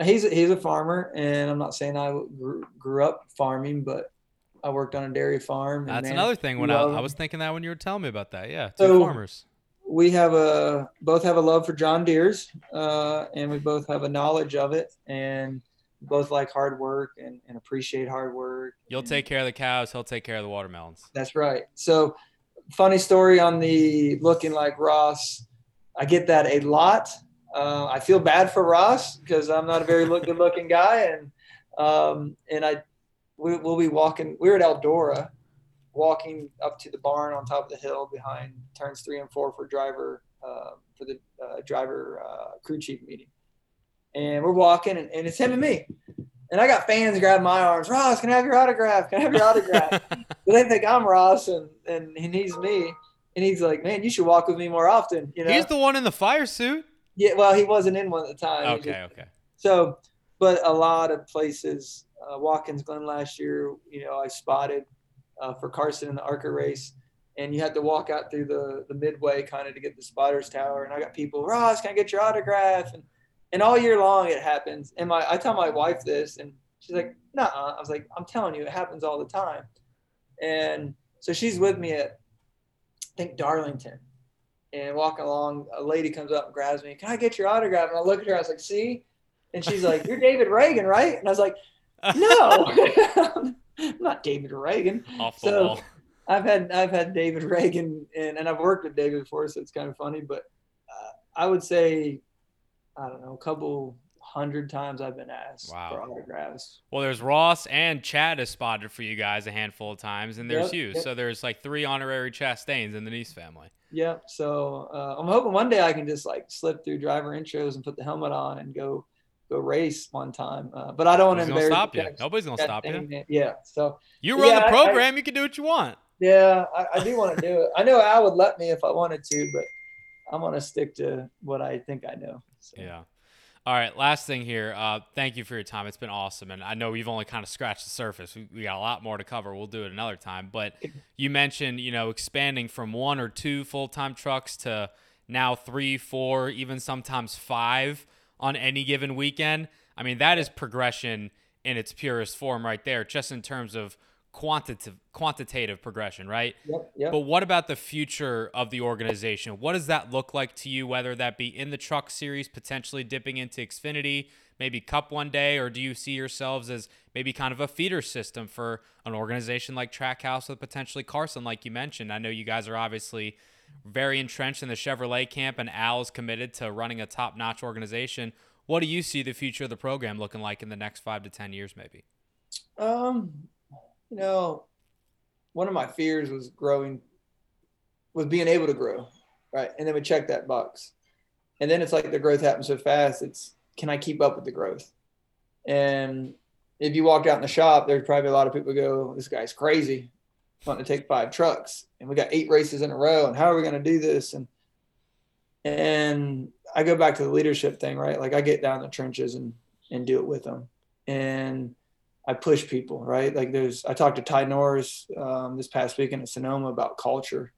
he's a, he's a farmer, and I'm not saying I grew, grew up farming, but I worked on a dairy farm. And That's man, another thing. When I, I was thinking that when you were telling me about that. Yeah. Two so farmers. We have a, both have a love for John Deere's, uh, and we both have a knowledge of it, and both like hard work and, and appreciate hard work. You'll and, take care of the cows. He'll take care of the watermelons. That's right. So, funny story on the looking like Ross. I get that a lot. Uh, I feel bad for Ross because I'm not a very look, good-looking guy, and um, and I we, we'll be walking. We were at Eldora, walking up to the barn on top of the hill behind turns three and four for driver uh, for the uh, driver uh, crew chief meeting, and we're walking, and, and it's him and me. And I got fans grabbing my arms. Ross, can I have your autograph? Can I have your autograph? But they think I'm Ross, and, and, and he's me. And he's like, man, you should walk with me more often. You know? He's the one in the fire suit? Yeah, well, he wasn't in one at the time. Okay, just, okay. So, but a lot of places, uh, Watkins Glen last year, you know, I spotted uh, for Carson in the ARCA race. And you had to walk out through the, the midway kind of to get the Spotter's Tower. And I got people, Ross, can I get your autograph? And And all year long it happens. And my, I tell my wife this, and she's like, nuh-uh. I was like, I'm telling you, it happens all the time. And so she's with me at, I think, Darlington. And walking along, a lady comes up and grabs me. Can I get your autograph? And I look at her. I was like, see? And she's like, you're David Reagan, right? And I was like, no. I'm not David Reagan. Off the wall. So I've had, I've had David Reagan, and, and I've worked with David before, so it's kind of funny. But uh, I would say – I don't know, a couple hundred times I've been asked wow. for autographs. Well, there's Ross and Chad has spotted for you guys a handful of times, and there's yep, you. Yep. So there's like three honorary Chastains in the Neese family. Yep. So uh, I'm hoping one day I can just like slip through driver intros and put the helmet on and go go race one time. Uh, but I don't want to embarrass stop you. Nobody's gonna stop you. Yeah. So you run yeah, the program. I, you can do what you want. Yeah, I, I do want to do it. I know Al would let me if I wanted to, but I'm gonna stick to what I think I know. So. Yeah. All right. Last thing here. Uh, thank you for your time. It's been awesome. And I know we've only kind of scratched the surface. We, we got a lot more to cover. We'll do it another time. But you mentioned, you know, expanding from one or two full-time trucks to now three, four, even sometimes five on any given weekend. I mean, that is progression in its purest form right there, just in terms of quantitative quantitative progression, right? Yep, yep. But what about the future of the organization? What does that look like to you, whether that be in the truck series, potentially dipping into Xfinity, maybe Cup one day, or do you see yourselves as maybe kind of a feeder system for an organization like Trackhouse with potentially Carson, like you mentioned? I know you guys are obviously very entrenched in the Chevrolet camp, and Al's committed to running a top-notch organization. What do you see the future of the program looking like in the next five to ten years maybe? Um... You know, one of my fears was growing, was being able to grow, right? And then we check that box. And then it's like the growth happens so fast, it's, can I keep up with the growth? And if you walked out in the shop, there's probably a lot of people go, this guy's crazy, wanting to take five trucks. And we got eight races in a row. And how are we going to do this? And and I go back to the leadership thing, right? Like I get down in the trenches and, and do it with them. And I push people, right? Like there's, I talked to Ty Norris um, this past weekend at Sonoma about culture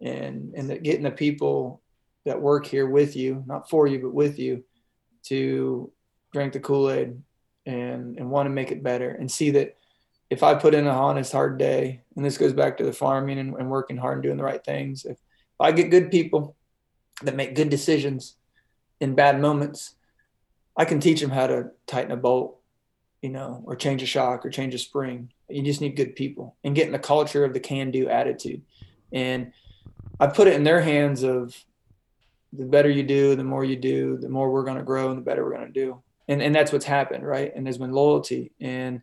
and, and that getting the people that work here with you, not for you, but with you, to drink the Kool-Aid and, and want to make it better and see that if I put in a honest, hard day, and this goes back to the farming and, and working hard and doing the right things. If, if I get good people that make good decisions in bad moments, I can teach them how to tighten a bolt, you know, or change a shock or change a spring. You just need good people and getting the culture of the can-do attitude. And I put it in their hands of the better you do, the more you do, the more we're going to grow and the better we're going to do. And and that's what's happened, right? And there's been loyalty and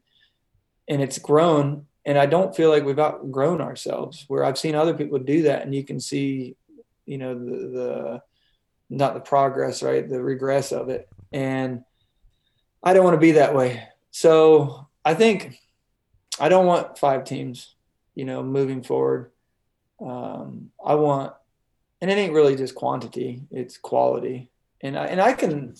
and it's grown. And I don't feel like we've outgrown ourselves, where I've seen other people do that. And you can see, you know, the, the not the progress, right? The regress of it. And I don't want to be that way. So I think I don't want five teams, you know, moving forward. Um, I want, and it ain't really just quantity, it's quality. And I, and I can,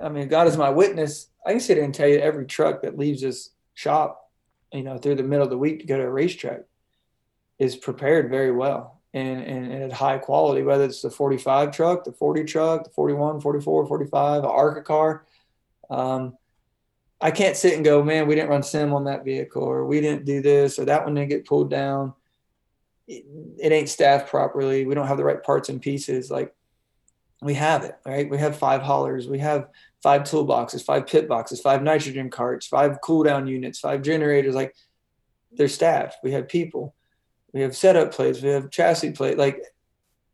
I mean, God is my witness. I can sit here and tell you every truck that leaves this shop, you know, through the middle of the week to go to a racetrack is prepared very well and, and, and at high quality, whether it's the forty-five truck, the forty truck, the forty-one, forty-four, forty-five, an ARCA car. Um, I can't sit and go, man, we didn't run sim on that vehicle, or we didn't do this, or that one didn't get pulled down. It, it ain't staffed properly. We don't have the right parts and pieces. Like, we have it, right? We have five haulers. We have five toolboxes, five pit boxes, five nitrogen carts, five cool down units, five generators. Like, they're staffed. We have people. We have setup plates. We have chassis plate. Like,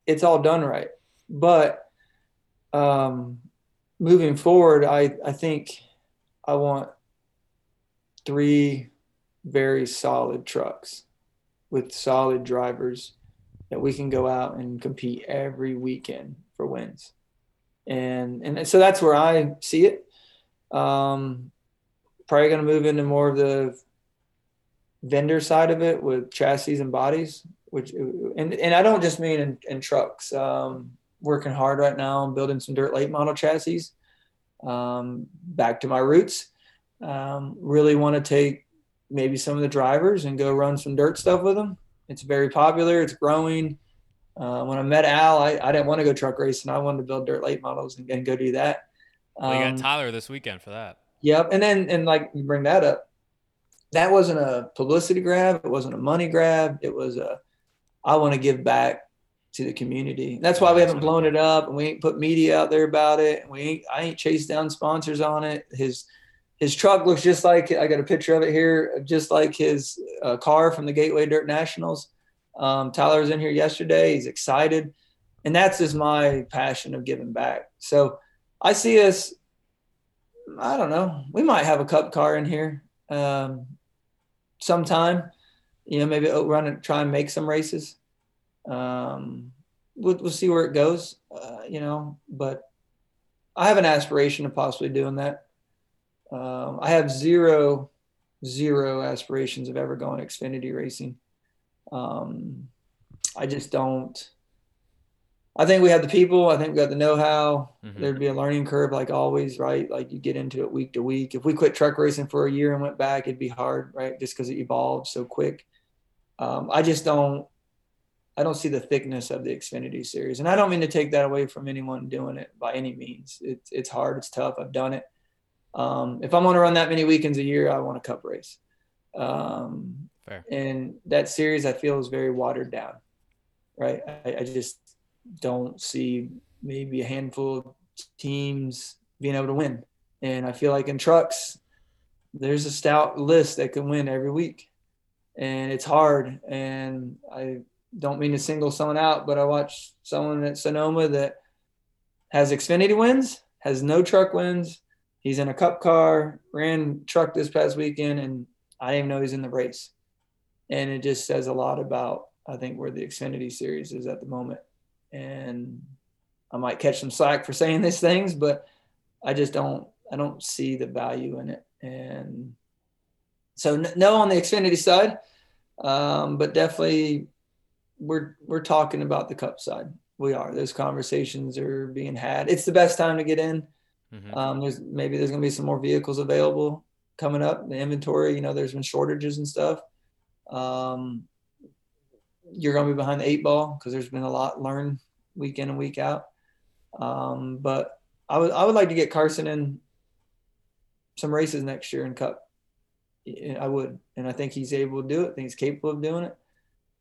it's all done right. But um, moving forward, I, I think I want three very solid trucks with solid drivers that we can go out and compete every weekend for wins. And and so that's where I see it. Um, probably going to move into more of the vendor side of it with chassis and bodies, which and, and I don't just mean in, in trucks. Um, working hard right now and building some dirt late model chassis. Um, back to my roots. Um, really want to take maybe some of the drivers and go run some dirt stuff with them. It's very popular. It's growing. Uh, when I met Al, I, I didn't want to go truck racing. I wanted to build dirt late models and, and go do that. Um, well, you got Tyler this weekend for that. Yep. And then, and like you bring that up, that wasn't a publicity grab. It wasn't a money grab. It was a, I want to give back to the community. And that's why we haven't blown it up and we ain't put media out there about it. And we ain't, I ain't chased down sponsors on it. His, His truck looks just like, I got a picture of it here, just like his uh, car from the Gateway Dirt Nationals. Um, Tyler was in here yesterday. He's excited. And that's just my passion of giving back. So I see us, I don't know, we might have a cup car in here um, sometime. You know, maybe run and try and make some races. Um, we'll, we'll see where it goes, uh, you know. But I have an aspiration of possibly doing that. Um, I have zero, zero aspirations of ever going Xfinity racing. Um, I just don't. I think we have the people. I think we got the know-how. Mm-hmm. There'd be a learning curve, like always, right? Like you get into it week to week. If we quit truck racing for a year and went back, it'd be hard, right? Just because it evolved so quick. Um, I just don't. I don't see the thickness of the Xfinity series, and I don't mean to take that away from anyone doing it by any means. It's it's hard. It's tough. I've done it. Um, if I'm going to run that many weekends a year, I want a cup race. Um, Fair. And that series I feel is very watered down, right? I, I just don't see maybe a handful of teams being able to win. And I feel like in trucks, there's a stout list that can win every week. And it's hard. And I don't mean to single someone out, but I watched someone at Sonoma that has Xfinity wins, has no truck wins. He's in a cup car, ran truck this past weekend, and I didn't even know he's in the race. And it just says a lot about, I think, where the Xfinity series is at the moment. And I might catch some slack for saying these things, but I just don't I don't see the value in it. And so no on the Xfinity side, um, but definitely we're we're talking about the Cup side. We are. Those conversations are being had. It's the best time to get in. Mm-hmm. Um, there's maybe there's going to be some more vehicles available coming up. The inventory, you know, there's been shortages and stuff. Um, you're going to be behind the eight ball because there's been a lot learned week in and week out. Um, but I would I would like to get Carson in some races next year in Cup. I would, and I think he's able to do it. I think he's capable of doing it.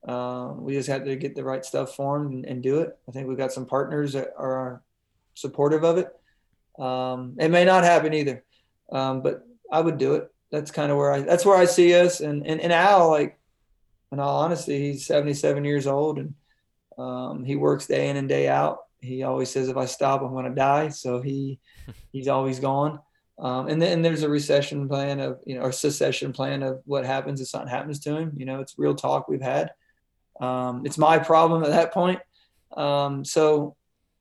Um, we just have to get the right stuff formed and, and do it. I think we've got some partners that are supportive of it. Um, it may not happen either, um, but I would do it. That's kind of where I, that's where I see us. And, and, and Al, like, in all honesty, he's seventy-seven years old, and um, he works day in and day out. He always says, if I stop, I'm going to die. So he, he's always gone. Um, and then there's a recession plan of, you know, or secession plan of what happens if something happens to him. You know, it's real talk we've had. Um, it's my problem at that point. Um, so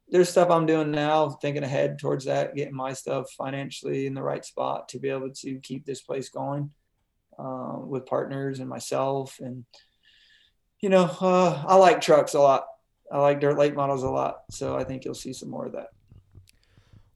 there's stuff I'm doing now, thinking ahead towards that, getting my stuff financially in the right spot to be able to keep this place going, um, with partners and myself. And, you know, uh, I like trucks a lot. I like dirt late models a lot. So I think you'll see some more of that.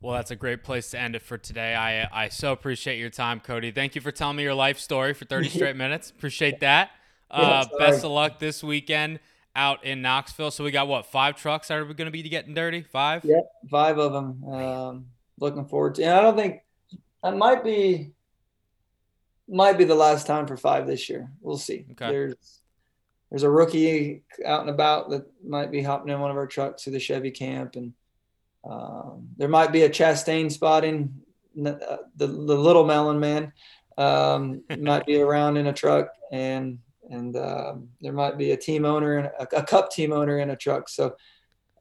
Well, that's a great place to end it for today. I I so appreciate your time, Cody. Thank you for telling me your life story for thirty straight minutes. Appreciate that. Uh, yeah, best of luck this weekend out in Knoxville. So we got, what, five trucks that are going to be getting dirty? Five? Yeah, five of them. Um, looking forward to it. And I don't think – that might be might be the last time for five this year. We'll see. Okay. There's, there's a rookie out and about that might be hopping in one of our trucks to the Chevy camp, and Um, there might be a Chastain spotting the, the, the little melon man, um, might be around in a truck, and, and, um, there might be a team owner and a, a Cup team owner in a truck. So,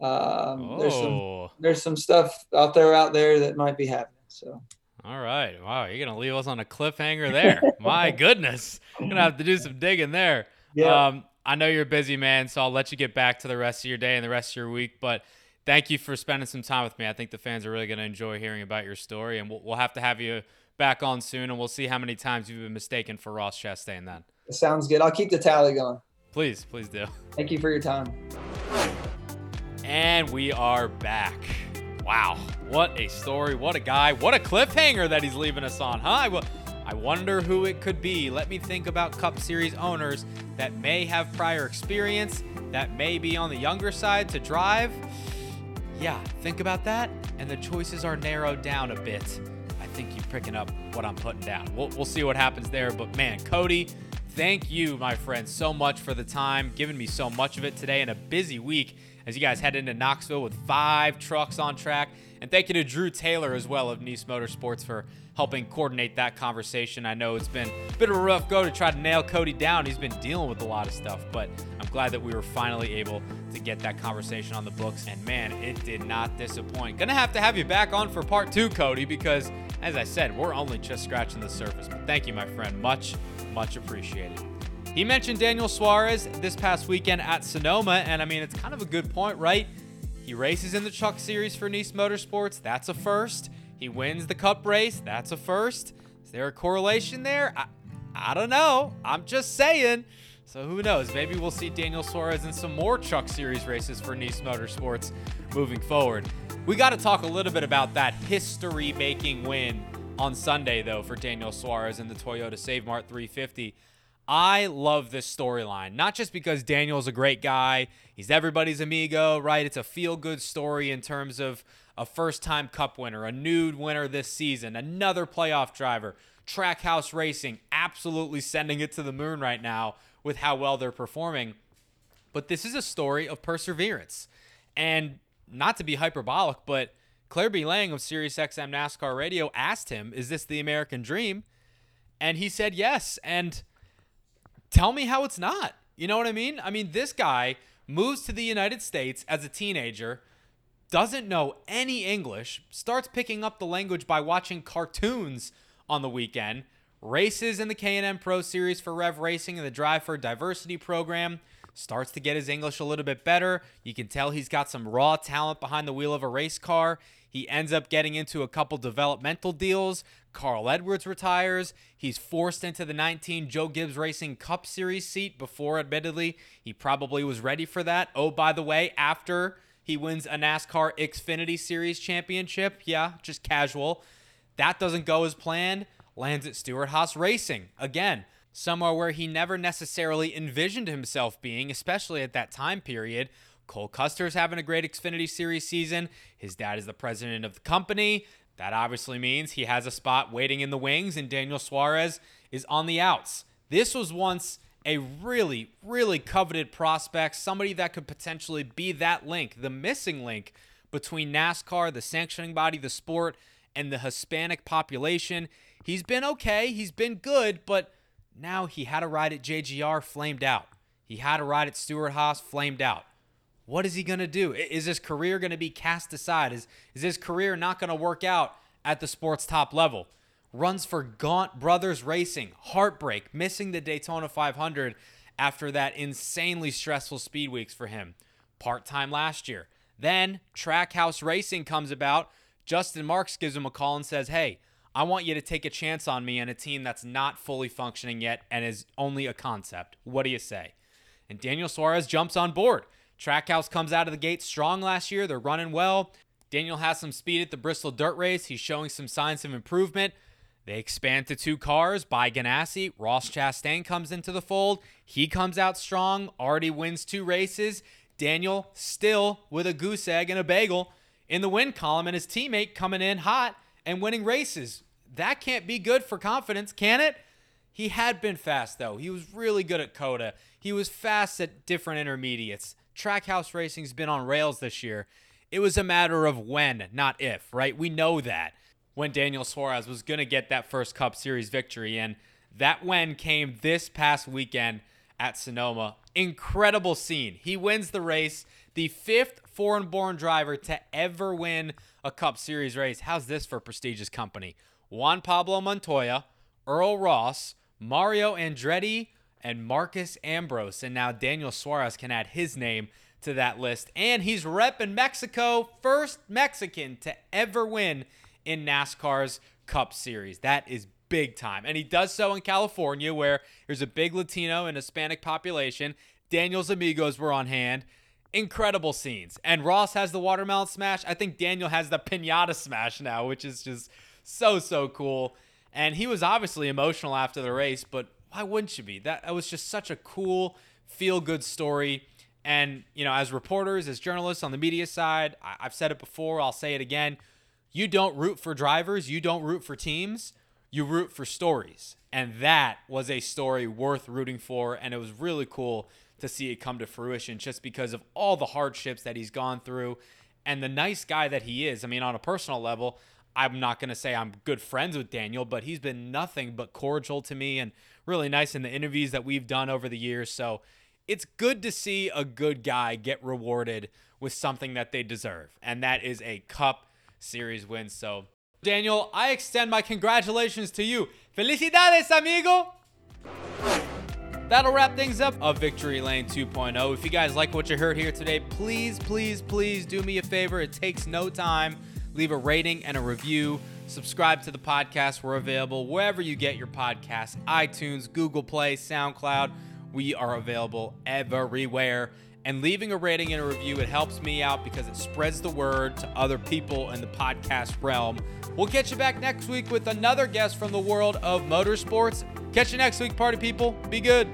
um, oh. there's some, there's some stuff out there, out there that might be happening. So. All right. Wow. You're going to leave us on a cliffhanger there. My goodness. I'm going to have to do some digging there. Yeah. Um, I know you're busy, man, so I'll let you get back to the rest of your day and the rest of your week, but thank you for spending some time with me. I think the fans are really going to enjoy hearing about your story, and we'll, we'll have to have you back on soon, and we'll see how many times you've been mistaken for Ross Chastain then. Sounds good. I'll keep the tally going. Please, please do. Thank you for your time. And we are back. Wow. What a story. What a guy. What a cliffhanger that he's leaving us on, huh? I, w- I wonder who it could be. Let me think about Cup Series owners that may have prior experience, that may be on the younger side to drive. Yeah, think about that, and the choices are narrowed down a bit. I think you're picking up what I'm putting down. We'll, we'll see what happens there, but man, Cody, thank you, my friend, so much for the time, giving me so much of it today in a busy week as you guys head into Knoxville with five trucks on track. And thank you to Drew Taylor as well of Nice Motorsports for helping coordinate that conversation. I know it's been a bit of a rough go to try to nail Cody down. He's been dealing with a lot of stuff, but I'm glad that we were finally able to get that conversation on the books. And man, it did not disappoint. Gonna have to have you back on for part two, Cody, because as I said, we're only just scratching the surface. But thank you, my friend. Much, much appreciated. He mentioned Daniel Suarez this past weekend at Sonoma, and I mean, it's kind of a good point, right? He races in the Truck Series for Nice Motorsports. That's a first. He wins the Cup race. That's a first. Is there a correlation there? I, I don't know. I'm just saying. So who knows? Maybe we'll see Daniel Suarez in some more Truck Series races for Nice Motorsports moving forward. We got to talk a little bit about that history-making win on Sunday, though, for Daniel Suarez in the Toyota SaveMart three fifty. I love this storyline, not just because Daniel's a great guy. He's everybody's amigo, right? It's a feel-good story in terms of a first-time Cup winner, a new winner this season, another playoff driver, Trackhouse Racing, absolutely sending it to the moon right now with how well they're performing. But this is a story of perseverance. And not to be hyperbolic, but Claire B. Lang of SiriusXM NASCAR Radio asked him, is this the American dream? And he said yes, and tell me how it's not. You know what I mean? I mean, this guy moves to the United States as a teenager, doesn't know any English, starts picking up the language by watching cartoons on the weekend, races in the K and M Pro Series for Rev Racing in the Drive for Diversity program, starts to get his English a little bit better. You can tell he's got some raw talent behind the wheel of a race car. He ends up getting into a couple developmental deals. Carl Edwards retires. He's forced into the nineteen Joe Gibbs Racing Cup Series seat before, admittedly, he probably was ready for that. Oh, by the way, after he wins a NASCAR Xfinity Series championship, yeah, just casual. That doesn't go as planned. Lands at Stewart Haas Racing. Again, somewhere where he never necessarily envisioned himself being, especially at that time period. Cole Custer's having a great Xfinity Series season. His dad is the president of the company. That obviously means he has a spot waiting in the wings, and Daniel Suarez is on the outs. This was once a really, really coveted prospect, somebody that could potentially be that link, the missing link between NASCAR, the sanctioning body, the sport, and the Hispanic population. He's been okay. He's been good, but now he had a ride at J G R, flamed out. He had a ride at Stewart Haas, flamed out. What is he going to do? Is his career going to be cast aside? Is, is his career not going to work out at the sport's top level? Runs for Gaunt Brothers Racing. Heartbreak, missing the Daytona five hundred after that insanely stressful speed weeks for him. Part-time last year. Then Trackhouse Racing comes about. Justin Marks gives him a call and says, hey, I want you to take a chance on me and a team that's not fully functioning yet and is only a concept. What do you say? And Daniel Suarez jumps on board. Trackhouse comes out of the gate strong last year. They're running well. Daniel has some speed at the Bristol Dirt Race. He's showing some signs of improvement. They expand to two cars by Ganassi. Ross Chastain comes into the fold. He comes out strong, already wins two races. Daniel still with a goose egg and a bagel in the win column, and his teammate coming in hot and winning races. That can't be good for confidence, can it? He had been fast, though. He was really good at COTA. He was fast at different intermediates. Trackhouse Racing's been on rails this year. It was a matter of when, not if, right? We know that. When Daniel Suarez was going to get that first Cup Series victory, and that when came this past weekend at Sonoma. Incredible scene. He wins the race, the fifth foreign-born driver to ever win a Cup Series race. How's this for a prestigious company? Juan Pablo Montoya, Earl Ross, Mario Andretti, and Marcus Ambrose. And now Daniel Suarez can add his name to that list. And he's repping Mexico, first Mexican to ever win in NASCAR's Cup Series. That is big time. And he does so in California, where there's a big Latino and Hispanic population. Daniel's amigos were on hand. Incredible scenes. And Ross has the watermelon smash. I think Daniel has the piñata smash now, which is just so, so cool. And he was obviously emotional after the race, but why wouldn't you be? That, that was just such a cool, feel-good story. And, you know, as reporters, as journalists on the media side, I, I've said it before, I'll say it again. You don't root for drivers. You don't root for teams. You root for stories. And that was a story worth rooting for. And it was really cool to see it come to fruition just because of all the hardships that he's gone through and the nice guy that he is. I mean, on a personal level, I'm not going to say I'm good friends with Daniel, but he's been nothing but cordial to me and really nice in the interviews that we've done over the years. So it's good to see a good guy get rewarded with something that they deserve. And that is a Cup Series win. So Daniel, I extend my congratulations to you. Felicidades, amigo. That'll wrap things up of Victory Lane two point oh. If you guys like what you heard here today, please, please, please do me a favor. It takes no time. Leave a rating and a review. Subscribe to the podcast. We're available wherever you get your podcasts. iTunes, Google Play, SoundCloud. We are available everywhere. And leaving a rating and a review, it helps me out because it spreads the word to other people in the podcast realm. We'll catch you back next week with another guest from the world of motorsports. Catch you next week, party people. Be good.